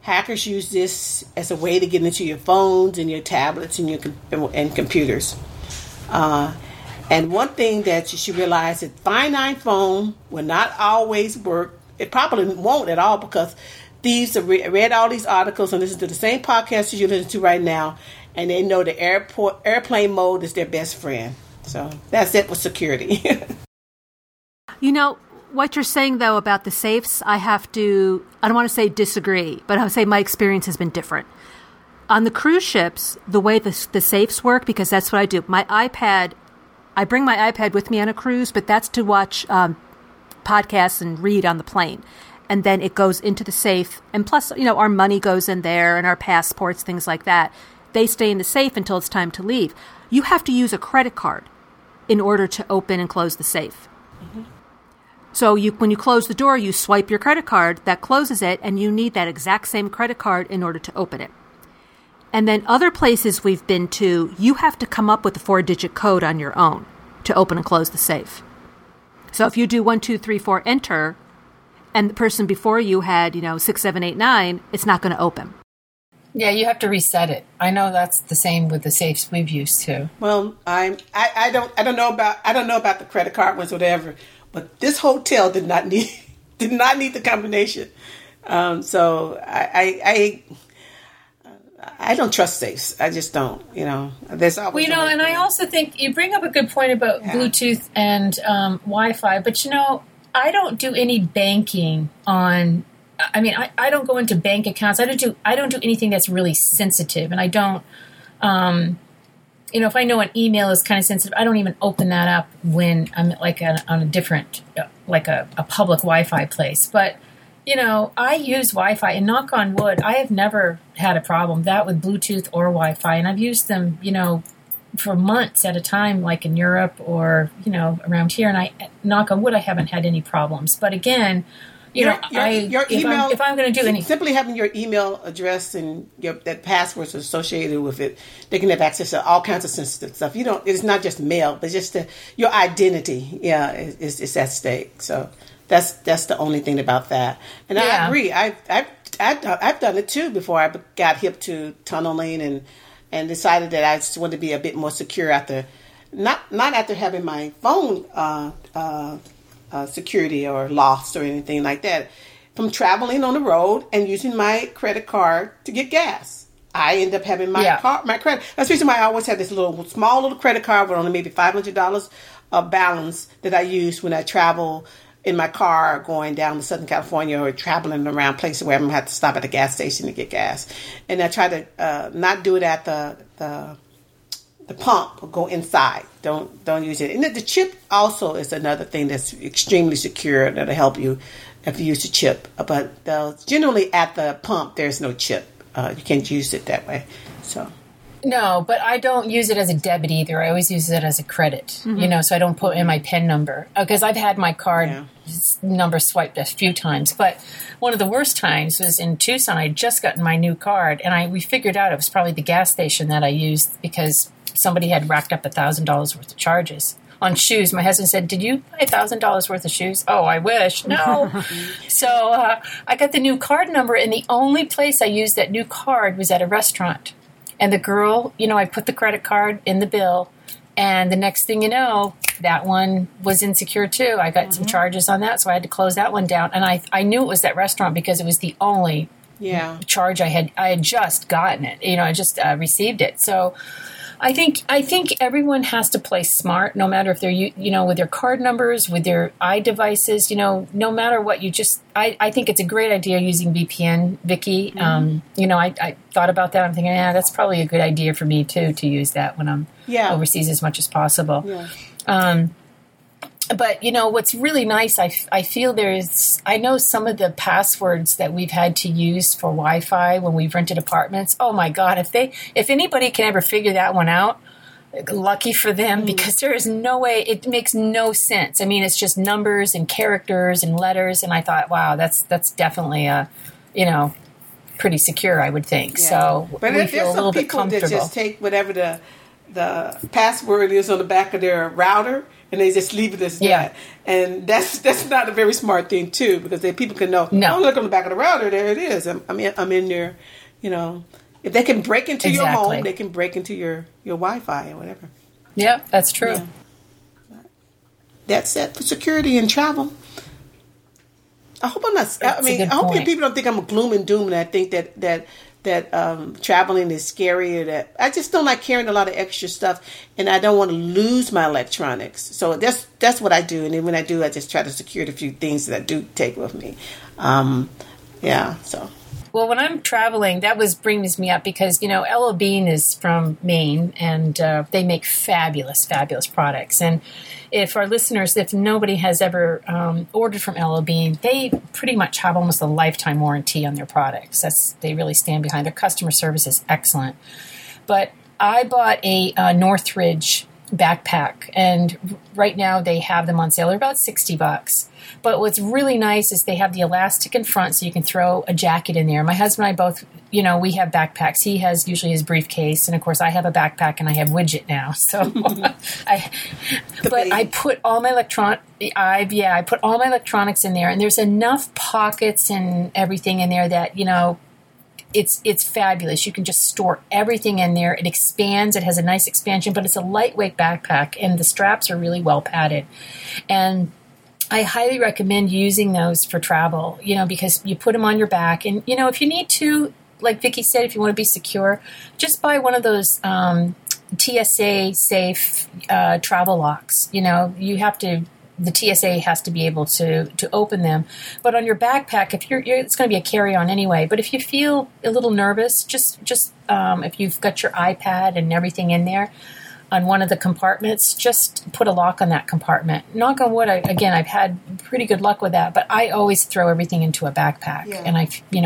Hackers use this as a way to get into your phones and your tablets and your computers. And one thing that you should realize is Find iPhone will not always work. It probably won't at all because thieves have read all these articles and listen to the same podcasts you listen to right now, and they know the airplane mode is their best friend. So that's it for security. What you're saying, though, about the safes, I don't want to say disagree, but I would say my experience has been different. On the cruise ships, the way the safes work, because that's what I do. I bring my iPad with me on a cruise, but that's to watch podcasts and read on the plane. And then it goes into the safe. And plus, our money goes in there and our passports, things like that. They stay in the safe until it's time to leave. You have to use a credit card in order to open and close the safe. Mm-hmm. So when you close the door, you swipe your credit card, that closes it, and you need that exact same credit card in order to open it. And then other places we've been to, you have to come up with a 4-digit code on your own to open and close the safe. So if you do 1, 2, 3, 4, enter, and the person before you had, 6, 7, 8, 9, it's not going to open. Yeah, you have to reset it. I know that's the same with the safes we've used too. Well, I don't know about the credit card ones, whatever. But this hotel did not need the combination, so I don't trust safes. I just don't. There's always. And I also think you bring up a good point about Bluetooth and Wi-Fi. But I don't do any banking on. I don't go into bank accounts. I don't do anything that's really sensitive, and I don't. If I know an email is kind of sensitive, I don't even open that up when I'm on a public Wi-Fi place. But, I use Wi-Fi, and knock on wood, I have never had a problem with Bluetooth or Wi-Fi. And I've used them, for months at a time, like in Europe or, around here. And I, knock on wood, I haven't had any problems. But again, if I'm going to do anything, simply having your email address and that passwords associated with it, they can have access to all kinds of sensitive stuff. It's not just mail, but just your identity. Yeah, it's at stake. So that's the only thing about that. And yeah. I agree. I've done it too before I got hip to tunneling and decided that I just wanted to be a bit more secure after not after having my phone. Security or lost or anything like that from traveling on the road and using my credit card to get gas. I end up having my credit. That's the reason why I always have this small little credit card with only maybe $500 of balance that I use when I travel in my car going down to Southern California or traveling around places where I'm going to have to stop at a gas station to get gas. And I try to not do it at the the pump will go inside. Don't use it. And the chip also is another thing that's extremely secure that'll help you if you use the chip. But generally at the pump, there's no chip. You can't use it that way. So. No, but I don't use it as a debit either. I always use it as a credit, mm-hmm. you know, so I don't put in my PIN number because I've had my card number swiped a few times. But one of the worst times was in Tucson. I had just gotten my new card, and we figured out it was probably the gas station that I used because somebody had racked up $1,000 worth of charges on shoes. My husband said, "Did you buy $1,000 worth of shoes?" "Oh, I wish." No. So I got the new card number, and the only place I used that new card was at a restaurant. And the girl, you know, I put the credit card in the bill, and the next thing you know, that one was insecure too. I got some charges on that, so I had to close that one down. And I knew it was that restaurant because it was the only charge I had. I had just gotten it, you know, I just received it. So I think everyone has to play smart, no matter if they're, you know, with their card numbers, with their iDevices, you know, no matter what. I think it's a great idea using VPN, Vicky. Mm-hmm. You know, I thought about that. I'm thinking, that's probably a good idea for me too, to use that when I'm overseas as much as possible. Yeah. But, you know, what's really nice, I feel I know some of the passwords that we've had to use for Wi-Fi when we've rented apartments. Oh, my God, if anybody can ever figure that one out, lucky for them, because there is no way, it makes no sense. I mean, it's just numbers and characters and letters. And I thought, wow, that's definitely, you know, pretty secure, I would think. Yeah. So but we feel a little bit comfortable. But there's some people that just take whatever the password is on the back of their router, and they just leave it as that. And that's not a very smart thing, too, because people can know, look on the back of the router, there it is. I'm in there, you know. If they can break into your home, they can break into your Wi-Fi or whatever. Yeah, that's true. Yeah. That's it for security and travel. I hope I'm not... I hope people don't think I'm a gloom and doom, and I think that traveling is scary, or that I just don't like carrying a lot of extra stuff, and I don't want to lose my electronics. So that's what I do. And then when I do, I just try to secure the few things that I do take with me. So. Well, when I'm traveling, that brings me up because, you know, L.L. Bean is from Maine, and they make fabulous, fabulous products. And if our listeners, if nobody has ever ordered from L.L. Bean, they pretty much have almost a lifetime warranty on their products. They really stand behind. Their customer service is excellent. But I bought a Northridge backpack, and right now they have them on sale. They're about $60. But what's really nice is they have the elastic in front, so you can throw a jacket in there. My husband and I both, you know, we have backpacks. He has usually his briefcase, and of course I have a backpack, and I have widget now. So, I put all my I put all my electronics in there, and there's enough pockets and everything in there that, you know, it's fabulous. You can just store everything in there. It expands. It has a nice expansion, but it's a lightweight backpack, and the straps are really well padded. And I highly recommend using those for travel, you know, because you put them on your back. And, you know, if you need to, like Vicky said, if you want to be secure, just buy one of those TSA safe travel locks. You know, the TSA has to be able to open them. But on your backpack, if it's going to be a carry-on anyway. But if you feel a little nervous, just if you've got your iPad and everything in there, on one of the compartments, just put a lock on that compartment. Knock on wood, I've had pretty good luck with that, but I always throw everything into a backpack. Yeah. And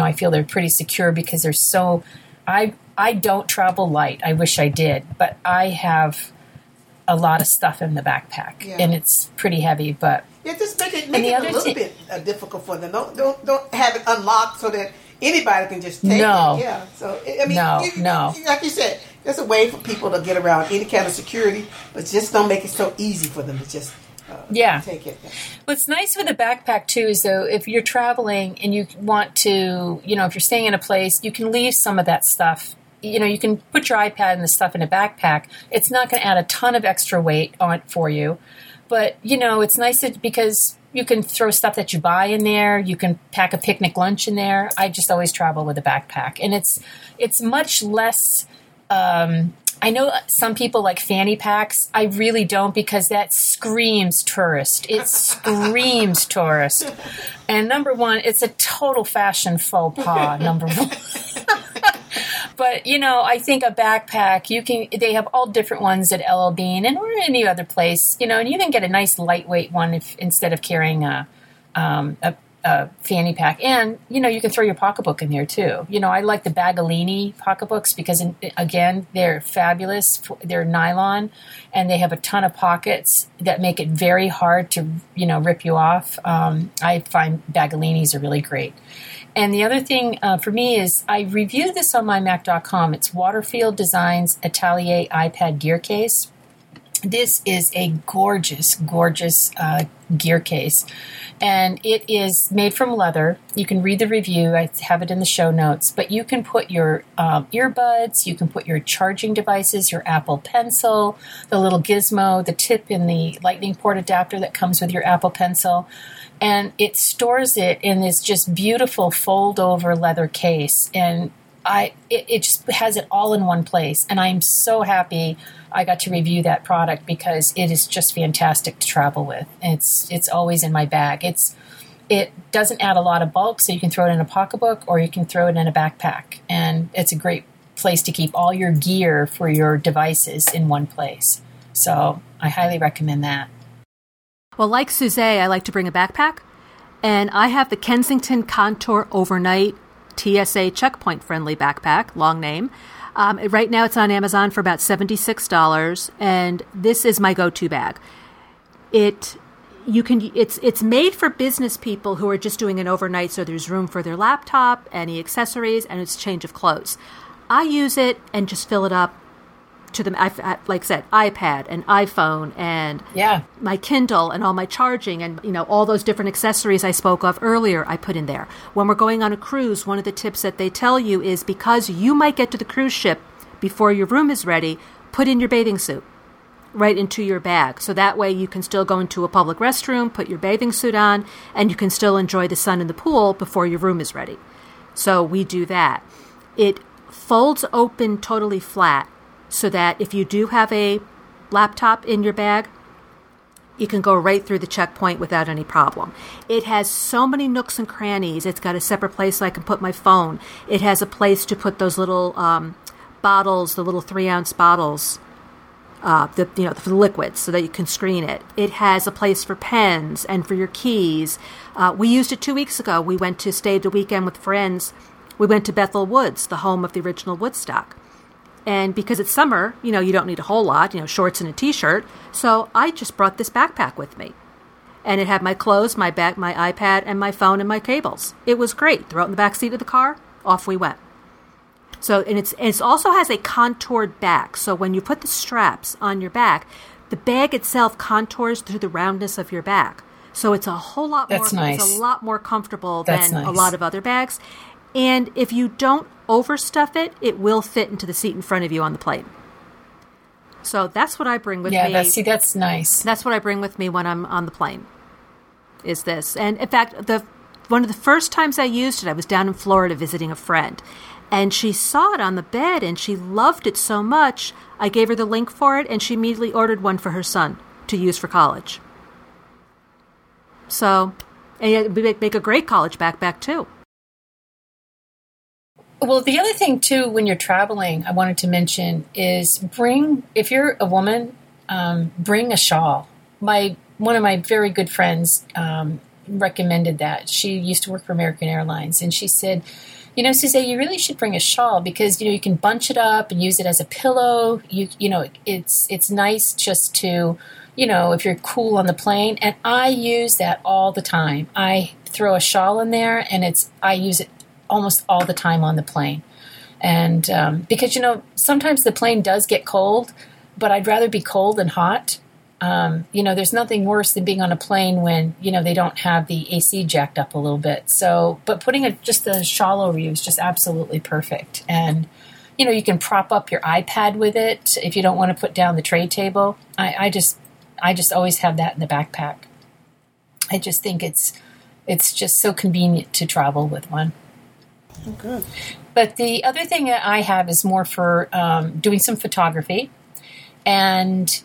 I feel they're pretty secure because they're so... I don't travel light. I wish I did, but I have a lot of stuff in the backpack, and it's pretty heavy, but... Yeah, just make it a little bit difficult for them. Don't have it unlocked so that anybody can just take it. Yeah, so, I mean... No. Like you said... There's a way for people to get around any kind of security, but just don't make it so easy for them to just take it. What's nice with a backpack, too, is though if you're traveling and you want to, you know, if you're staying in a place, you can leave some of that stuff. You know, you can put your iPad and the stuff in a backpack. It's not going to add a ton of extra weight on for you. But, you know, it's nice because you can throw stuff that you buy in there. You can pack a picnic lunch in there. I just always travel with a backpack. And it's much less... I know some people like fanny packs. I really don't because that screams tourist. It screams tourist. And number one, it's a total fashion faux pas, number one. But, you know, I think a backpack, you can, they have all different ones at L.L. Bean and or any other place, you know, and you can get a nice lightweight one if, instead of carrying a fanny pack. And, you know, you can throw your pocketbook in there too. You know, I like the Bagallini pocketbooks because, again, they're fabulous. They're nylon and they have a ton of pockets that make it very hard to, you know, rip you off. I find Bagallini's are really great. And the other thing for me is I reviewed this on mymac.com. It's Waterfield Designs Atelier iPad Gear Case. This is a gorgeous, gorgeous gear case. And it is made from leather. You can read the review. I have it in the show notes. But you can put your earbuds, you can put your charging devices, your Apple Pencil, the little gizmo, the tip and the lightning port adapter that comes with your Apple Pencil. And it stores it in this just beautiful fold-over leather case. And it just has it all in one place. And I'm so happy I got to review that product because it is just fantastic to travel with. It's always in my bag. It doesn't add a lot of bulk, so you can throw it in a pocketbook or you can throw it in a backpack. And it's a great place to keep all your gear for your devices in one place. So I highly recommend that. Well, like Suze, I like to bring a backpack. And I have the Kensington Contour Overnight TSA Checkpoint Friendly Backpack, long name. Right now it's on Amazon for about $76, and this is my go-to bag. It's made for business people who are just doing an overnight, so there's room for their laptop, any accessories, and it's change of clothes. I use it and just fill it up to the, like I said, iPad and iPhone and my Kindle and all my charging and, you know, all those different accessories I spoke of earlier I put in there. When we're going on a cruise, one of the tips that they tell you is because you might get to the cruise ship before your room is ready, put in your bathing suit right into your bag. So that way you can still go into a public restroom, put your bathing suit on, and you can still enjoy the sun and the pool before your room is ready. So we do that. It folds open totally flat, so that if you do have a laptop in your bag, you can go right through the checkpoint without any problem. It has so many nooks and crannies. It's got a separate place so I can put my phone. It has a place to put those little bottles, the little 3-ounce bottles, the liquids, so that you can screen it. It has a place for pens and for your keys. We used it 2 weeks ago. We went to stay the weekend with friends. We went to Bethel Woods, the home of the original Woodstock. And because it's summer, you know, you don't need a whole lot, you know, shorts and a T-shirt. So I just brought this backpack with me. And it had my clothes, my bag, my iPad, and my phone and my cables. It was great. Throw it in the back seat of the car. Off we went. So, and it also has a contoured back. So when you put the straps on your back, the bag itself contours through the roundness of your back. So it's a whole lot more, it's a lot more comfortable than a lot of other bags. And if you don't overstuff it, it will fit into the seat in front of you on the plane. So that's what I bring with me. That's nice. That's what I bring with me when I'm on the plane, is this. And in fact, one of the first times I used it, I was down in Florida visiting a friend. And she saw it on the bed, and she loved it so much, I gave her the link for it, and she immediately ordered one for her son to use for college. So, and we make a great college backpack, too. Well, the other thing, too, when you're traveling, I wanted to mention is if you're a woman, bring a shawl. One of my very good friends recommended that. She used to work for American Airlines, and she said, you know, Suze, you really should bring a shawl because, you know, you can bunch it up and use it as a pillow. You know, it's nice just to, you know, if you're cool on the plane. And I use that all the time. I throw a shawl in there, and I use it almost all the time on the plane. And because, you know, sometimes the plane does get cold, but I'd rather be cold than hot. You know, there's nothing worse than being on a plane when, you know, they don't have the AC jacked up a little bit. So, but putting just a shawl over you is just absolutely perfect. And, you know, you can prop up your iPad with it if you don't want to put down the tray table. I just always have that in the backpack. I just think it's just so convenient to travel with one. Okay. But the other thing that I have is more for doing some photography. And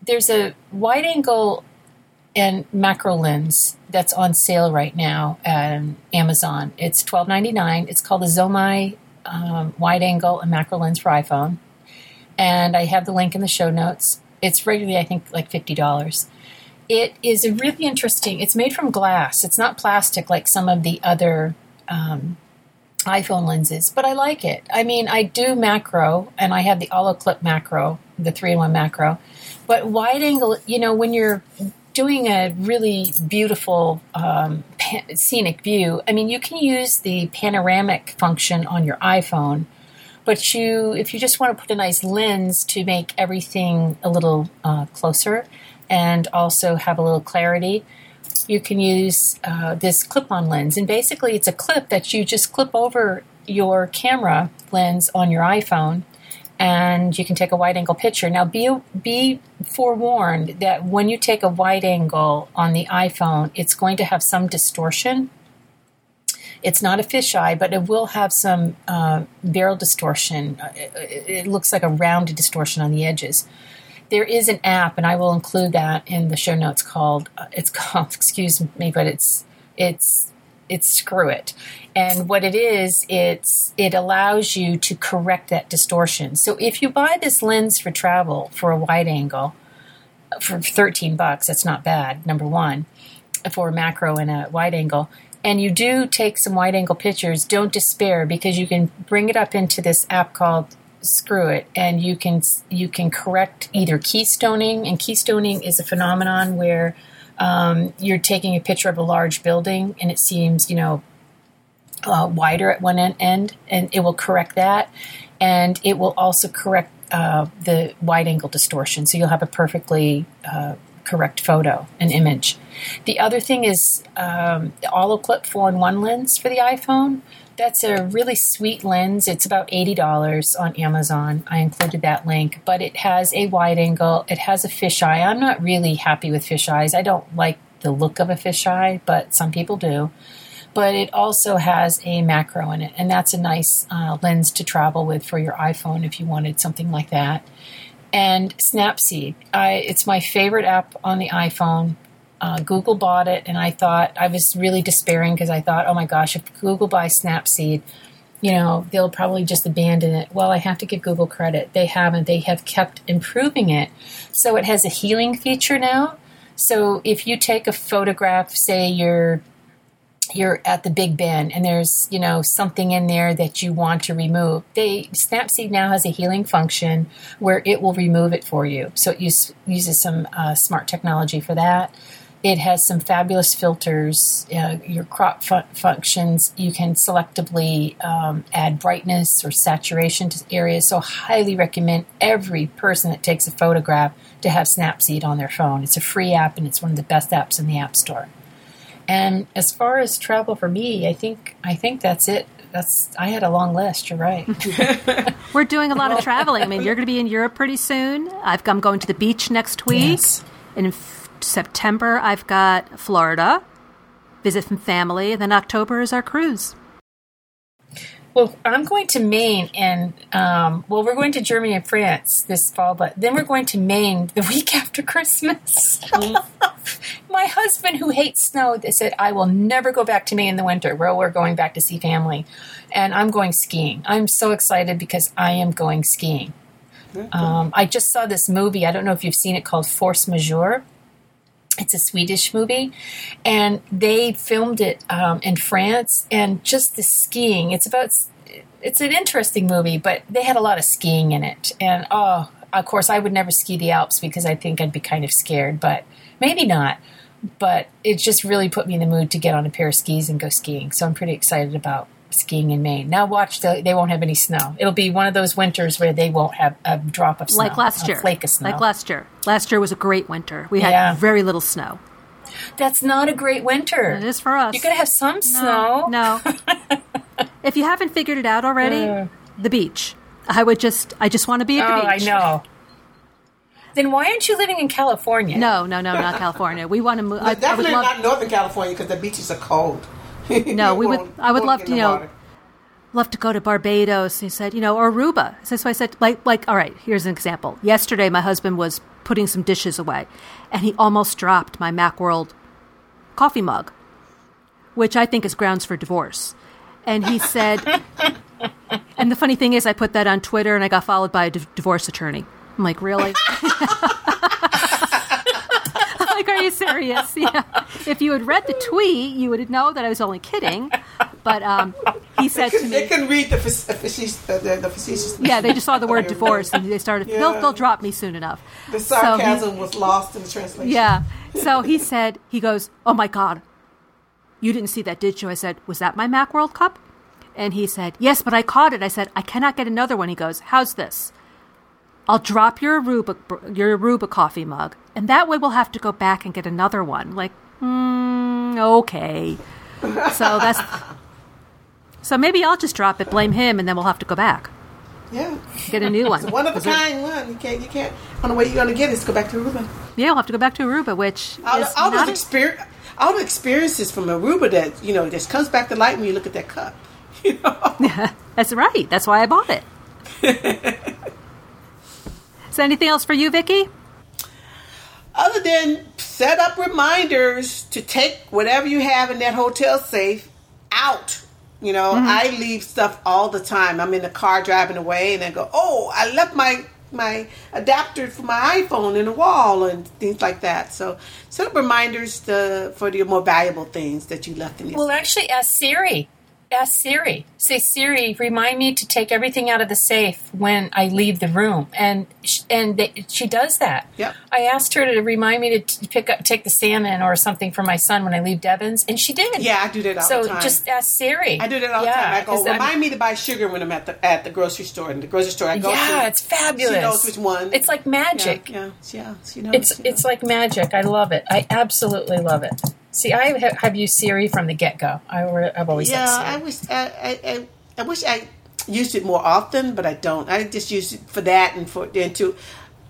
there's a wide-angle and macro lens that's on sale right now on Amazon. It's $12.99. It's called the Zomai wide angle and macro lens for iPhone. And I have the link in the show notes. It's regularly, I think, like $50. It is a really interesting, it's made from glass. It's not plastic like some of the other iPhone lenses, but I like it. I mean, I do macro, and I have the OloClip macro, the 3-in-1 macro. But wide angle, you know, when you're doing a really beautiful scenic view, I mean, you can use the panoramic function on your iPhone, but if you just want to put a nice lens to make everything a little closer and also have a little clarity, you can use this clip-on lens. And basically, it's a clip that you just clip over your camera lens on your iPhone, and you can take a wide-angle picture. Now, be forewarned that when you take a wide-angle on the iPhone, it's going to have some distortion. It's not a fisheye, but it will have some barrel distortion. It looks like a rounded distortion on the edges. There is an app, and I will include that in the show notes, it's Screw It. And what it is, it allows you to correct that distortion. So if you buy this lens for travel for a wide angle for $13, that's not bad, number one, for a macro and a wide angle, and you do take some wide angle pictures, don't despair, because you can bring it up into this app called Screw It, and you can correct either keystoning, and keystoning is a phenomenon where you're taking a picture of a large building and it seems, you know, wider at one end, and it will correct that, and it will also correct the wide angle distortion, so you'll have a perfectly correct photo, an image. The other thing is the OloClip 4-in-1 lens for the iPhone. That's a really sweet lens. It's about $80 on Amazon. I included that link, but it has a wide angle. It has a fisheye. I'm not really happy with fisheyes. I don't like the look of a fisheye, but some people do. But it also has a macro in it, and that's a nice lens to travel with for your iPhone if you wanted something like that. And Snapseed. It's my favorite app on the iPhone. Google bought it, and I thought, I was really despairing because I thought, oh my gosh, if Google buys Snapseed, you know, they'll probably just abandon it. Well, I have to give Google credit. They haven't. They have kept improving it. So it has a healing feature now. So if you take a photograph, say you're at the Big Ben, and there's, you know, something in there that you want to remove. Snapseed now has a healing function where it will remove it for you. So it uses some smart technology for that. It has some fabulous filters, your crop functions. You can selectively add brightness or saturation to areas. So highly recommend every person that takes a photograph to have Snapseed on their phone. It's a free app, and it's one of the best apps in the App Store. And as far as travel for me, I think that's it. I had a long list. You're right. We're doing a lot of traveling. I mean, you're going to be in Europe pretty soon. I'm going to the beach next week. Yes. In September, I've got Florida, visit from family, and then October is our cruise. Well, I'm going to Maine, and we're going to Germany and France this fall, but then we're going to Maine the week after Christmas. My husband, who hates snow, said, I will never go back to Maine in the winter. Well, we're going back to see family, and I'm going skiing. I'm so excited because I am going skiing. Okay. I just saw this movie. I don't know if you've seen it, called Force Majeure. It's a Swedish movie, and they filmed it in France, and just the skiing. It's an interesting movie, but they had a lot of skiing in it. And, oh, of course, I would never ski the Alps because I think I'd be kind of scared, but maybe not. But it just really put me in the mood to get on a pair of skis and go skiing. So I'm pretty excited about skiing in Maine. Now watch, they won't have any snow. It'll be one of those winters where they won't have a drop of snow. Like last year. A flake of snow. Like last year. Last year was a great winter. We had very little snow. That's not a great winter. It is for us. You're going to have some snow. No. If you haven't figured it out already, the beach. I just want to be at the beach. Oh, I know. Then why aren't you living in California? No, not California. We want to move. No, definitely not Northern California, because the beaches are cold. No, we would. I would love to, you know, love to go to Barbados. He said, you know, or Aruba. So I said, like, all right. Here's an example. Yesterday, my husband was putting some dishes away, and he almost dropped my Macworld coffee mug, which I think is grounds for divorce. And he said, And the funny thing is, I put that on Twitter and I got followed by a divorce attorney. I'm like, really? I'm like, are you serious? Yeah. If you had read the tweet, you would know that I was only kidding. But he said to me... They can read the facetious... Yeah, they just saw the word divorce and they started... Yeah. They'll drop me soon enough. The sarcasm was lost in the translation. Yeah. So he said, he goes, oh my God, you didn't see that, did you? I said, was that my Mac World Cup? And he said, yes, but I caught it. I said, I cannot get another one. He goes, how's this? I'll drop your Aruba coffee mug, and that way we'll have to go back and get another one. Like, okay. So maybe I'll just drop it, blame him, and then we'll have to go back. Yeah. Get a new one. It's a one-of-a-kind one. You can't. On the way you're going to get it is go back to Aruba. Yeah, we'll have to go back to Aruba, which all the experiences from Aruba that, you know, just comes back to light when you look at that cup. You know? Yeah, that's right. That's why I bought it. So anything else for you, Vicky? Other than set up reminders to take whatever you have in that hotel safe out. You know, mm-hmm. I leave stuff all the time. I'm in the car driving away and I go, oh, I left my adapter for my iPhone in the wall and things like that. So set up reminders for the more valuable things that you left in your safe. Actually, ask Siri. Say, Siri, remind me to take everything out of the safe when I leave the room. And she does that. Yep. I asked her to remind me to take the salmon or something for my son when I leave Devon's, and she did. Yeah, I do that all the time. So just ask Siri. I do that all the time. I go, remind me to buy sugar when I'm at the grocery store. And the grocery store I go to. Yeah, it's fabulous. She knows which one. It's like magic. Yeah. She knows, it's like magic. I love it. I absolutely love it. See, I have used Siri from the get-go. I've always liked Siri. I wish I used it more often, but I don't. I just use it for that and to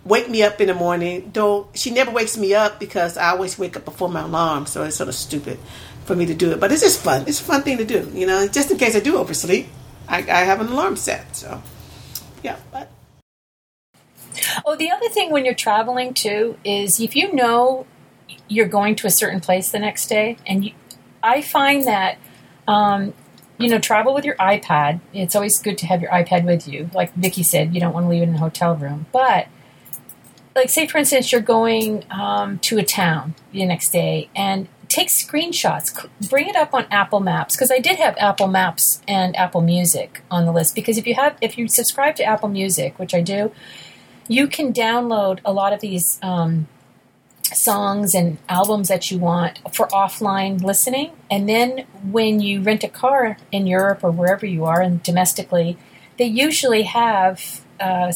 wake me up in the morning. Though she never wakes me up because I always wake up before my alarm, so it's sort of stupid for me to do it. But it's just fun. It's a fun thing to do, you know. Just in case I do oversleep, I have an alarm set. So, yeah, but. Oh, the other thing when you're traveling, too, is if you know you're going to a certain place the next day. And I find that, travel with your iPad. It's always good to have your iPad with you. Like Vicky said, you don't want to leave it in a hotel room. But, like, say, for instance, you're going to a town the next day and take screenshots. Bring it up on Apple Maps, because I did have Apple Maps and Apple Music on the list. Because if you subscribe to Apple Music, which I do, you can download a lot of these songs and albums that you want for offline listening, and then when you rent a car in Europe or wherever you are and domestically, they usually have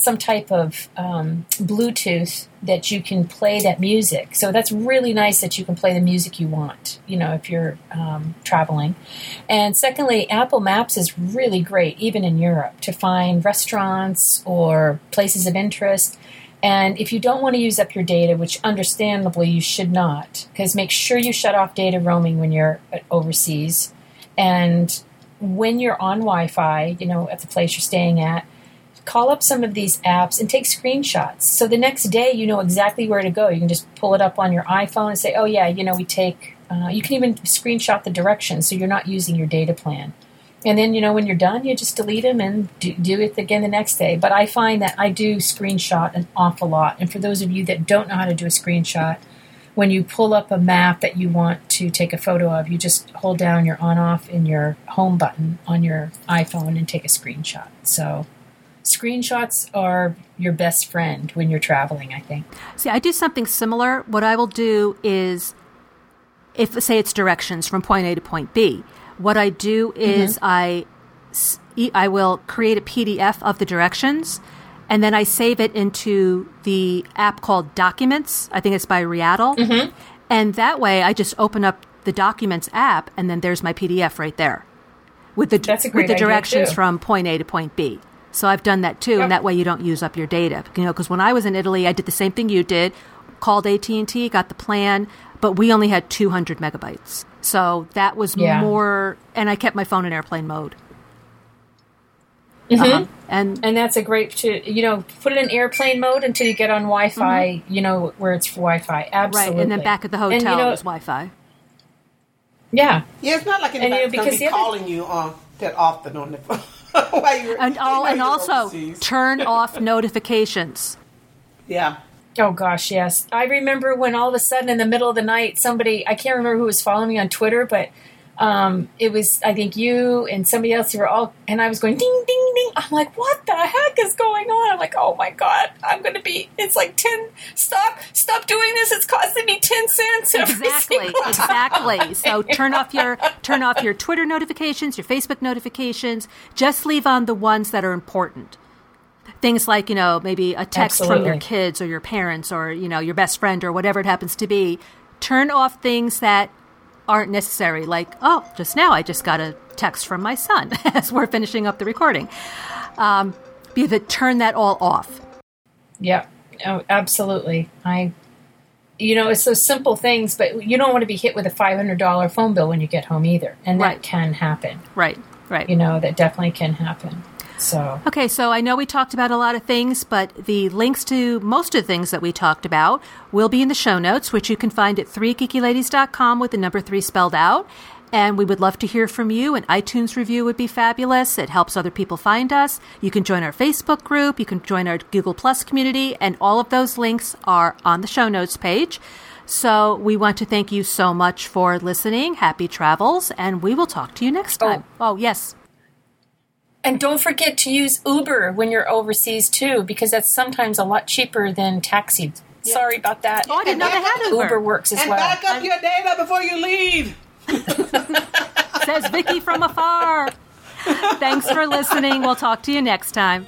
some type of Bluetooth that you can play that music. So that's really nice that you can play the music you want, you know, if you're traveling. And secondly, Apple Maps is really great, even in Europe, to find restaurants or places of interest. And if you don't want to use up your data, which understandably you should not, because make sure you shut off data roaming when you're overseas. And when you're on Wi-Fi, you know, at the place you're staying at, call up some of these apps and take screenshots. So the next day you know exactly where to go. You can just pull it up on your iPhone and say, oh, yeah, you know, you can even screenshot the directions so you're not using your data plan. And then, you know, when you're done, you just delete them and do it again the next day. But I find that I do screenshot an awful lot. And for those of you that don't know how to do a screenshot, when you pull up a map that you want to take a photo of, you just hold down your on-off and your home button on your iPhone and take a screenshot. So screenshots are your best friend when you're traveling, I think. See, I do something similar. What I will do is, if say it's directions from point A to point B, what I do is I will create a PDF of the directions, and then I save it into the app called Documents. I think it's by Riadl. Mm-hmm. And that way I just open up the Documents app, and then there's my PDF right there with the directions from point A to point B. So I've done that too, and that way you don't use up your data. You know, because when I was in Italy, I did the same thing you did, called AT&T, got the plan, but we only had 200 megabytes. So that was more, and I kept my phone in airplane mode. Mm-hmm. And that's a great, you know, put it in airplane mode until you get on Wi-Fi, you know, where it's for Wi-Fi. Absolutely. Right, and then back at the hotel it was Wi-Fi. Yeah. Yeah, it's not like anybody's going to be calling you that often on the phone. And also turn off notifications. Yeah. Oh, gosh, yes. I remember when all of a sudden in the middle of the night, somebody, I can't remember who was following me on Twitter, but it was, I think, you and somebody else who were all, and I was going, ding, ding, ding. I'm like, what the heck is going on? I'm like, oh, my God, I'm going to be, it's like 10, stop doing this. It's costing me 10 cents. Every single time. So turn off your Twitter notifications, your Facebook notifications. Just leave on the ones that are important. Things like, maybe a text Absolutely. From your kids or your parents or, your best friend or whatever it happens to be. Turn off things that aren't necessary. Like, just now I just got a text from my son as we're finishing up the recording. Be able to turn that all off. Yeah, absolutely. It's those simple things, but you don't want to be hit with a $500 phone bill when you get home either. And that can happen. Right. That definitely can happen. So I know we talked about a lot of things, but the links to most of the things that we talked about will be in the show notes, which you can find at 3geekyladies.com with the number 3 spelled out. And we would love to hear from you. An iTunes review would be fabulous. It helps other people find us. You can join our Facebook group. You can join our Google Plus community. And all of those links are on the show notes page. So we want to thank you so much for listening. Happy travels. And we will talk to you next time. Oh yes. And don't forget to use Uber when you're overseas, too, because that's sometimes a lot cheaper than taxi. Yeah. Sorry about that. Oh, I didn't know they had Uber. Uber works as well. And back up your data before you leave. Says Vicky from afar. Thanks for listening. We'll talk to you next time.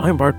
I'm Bart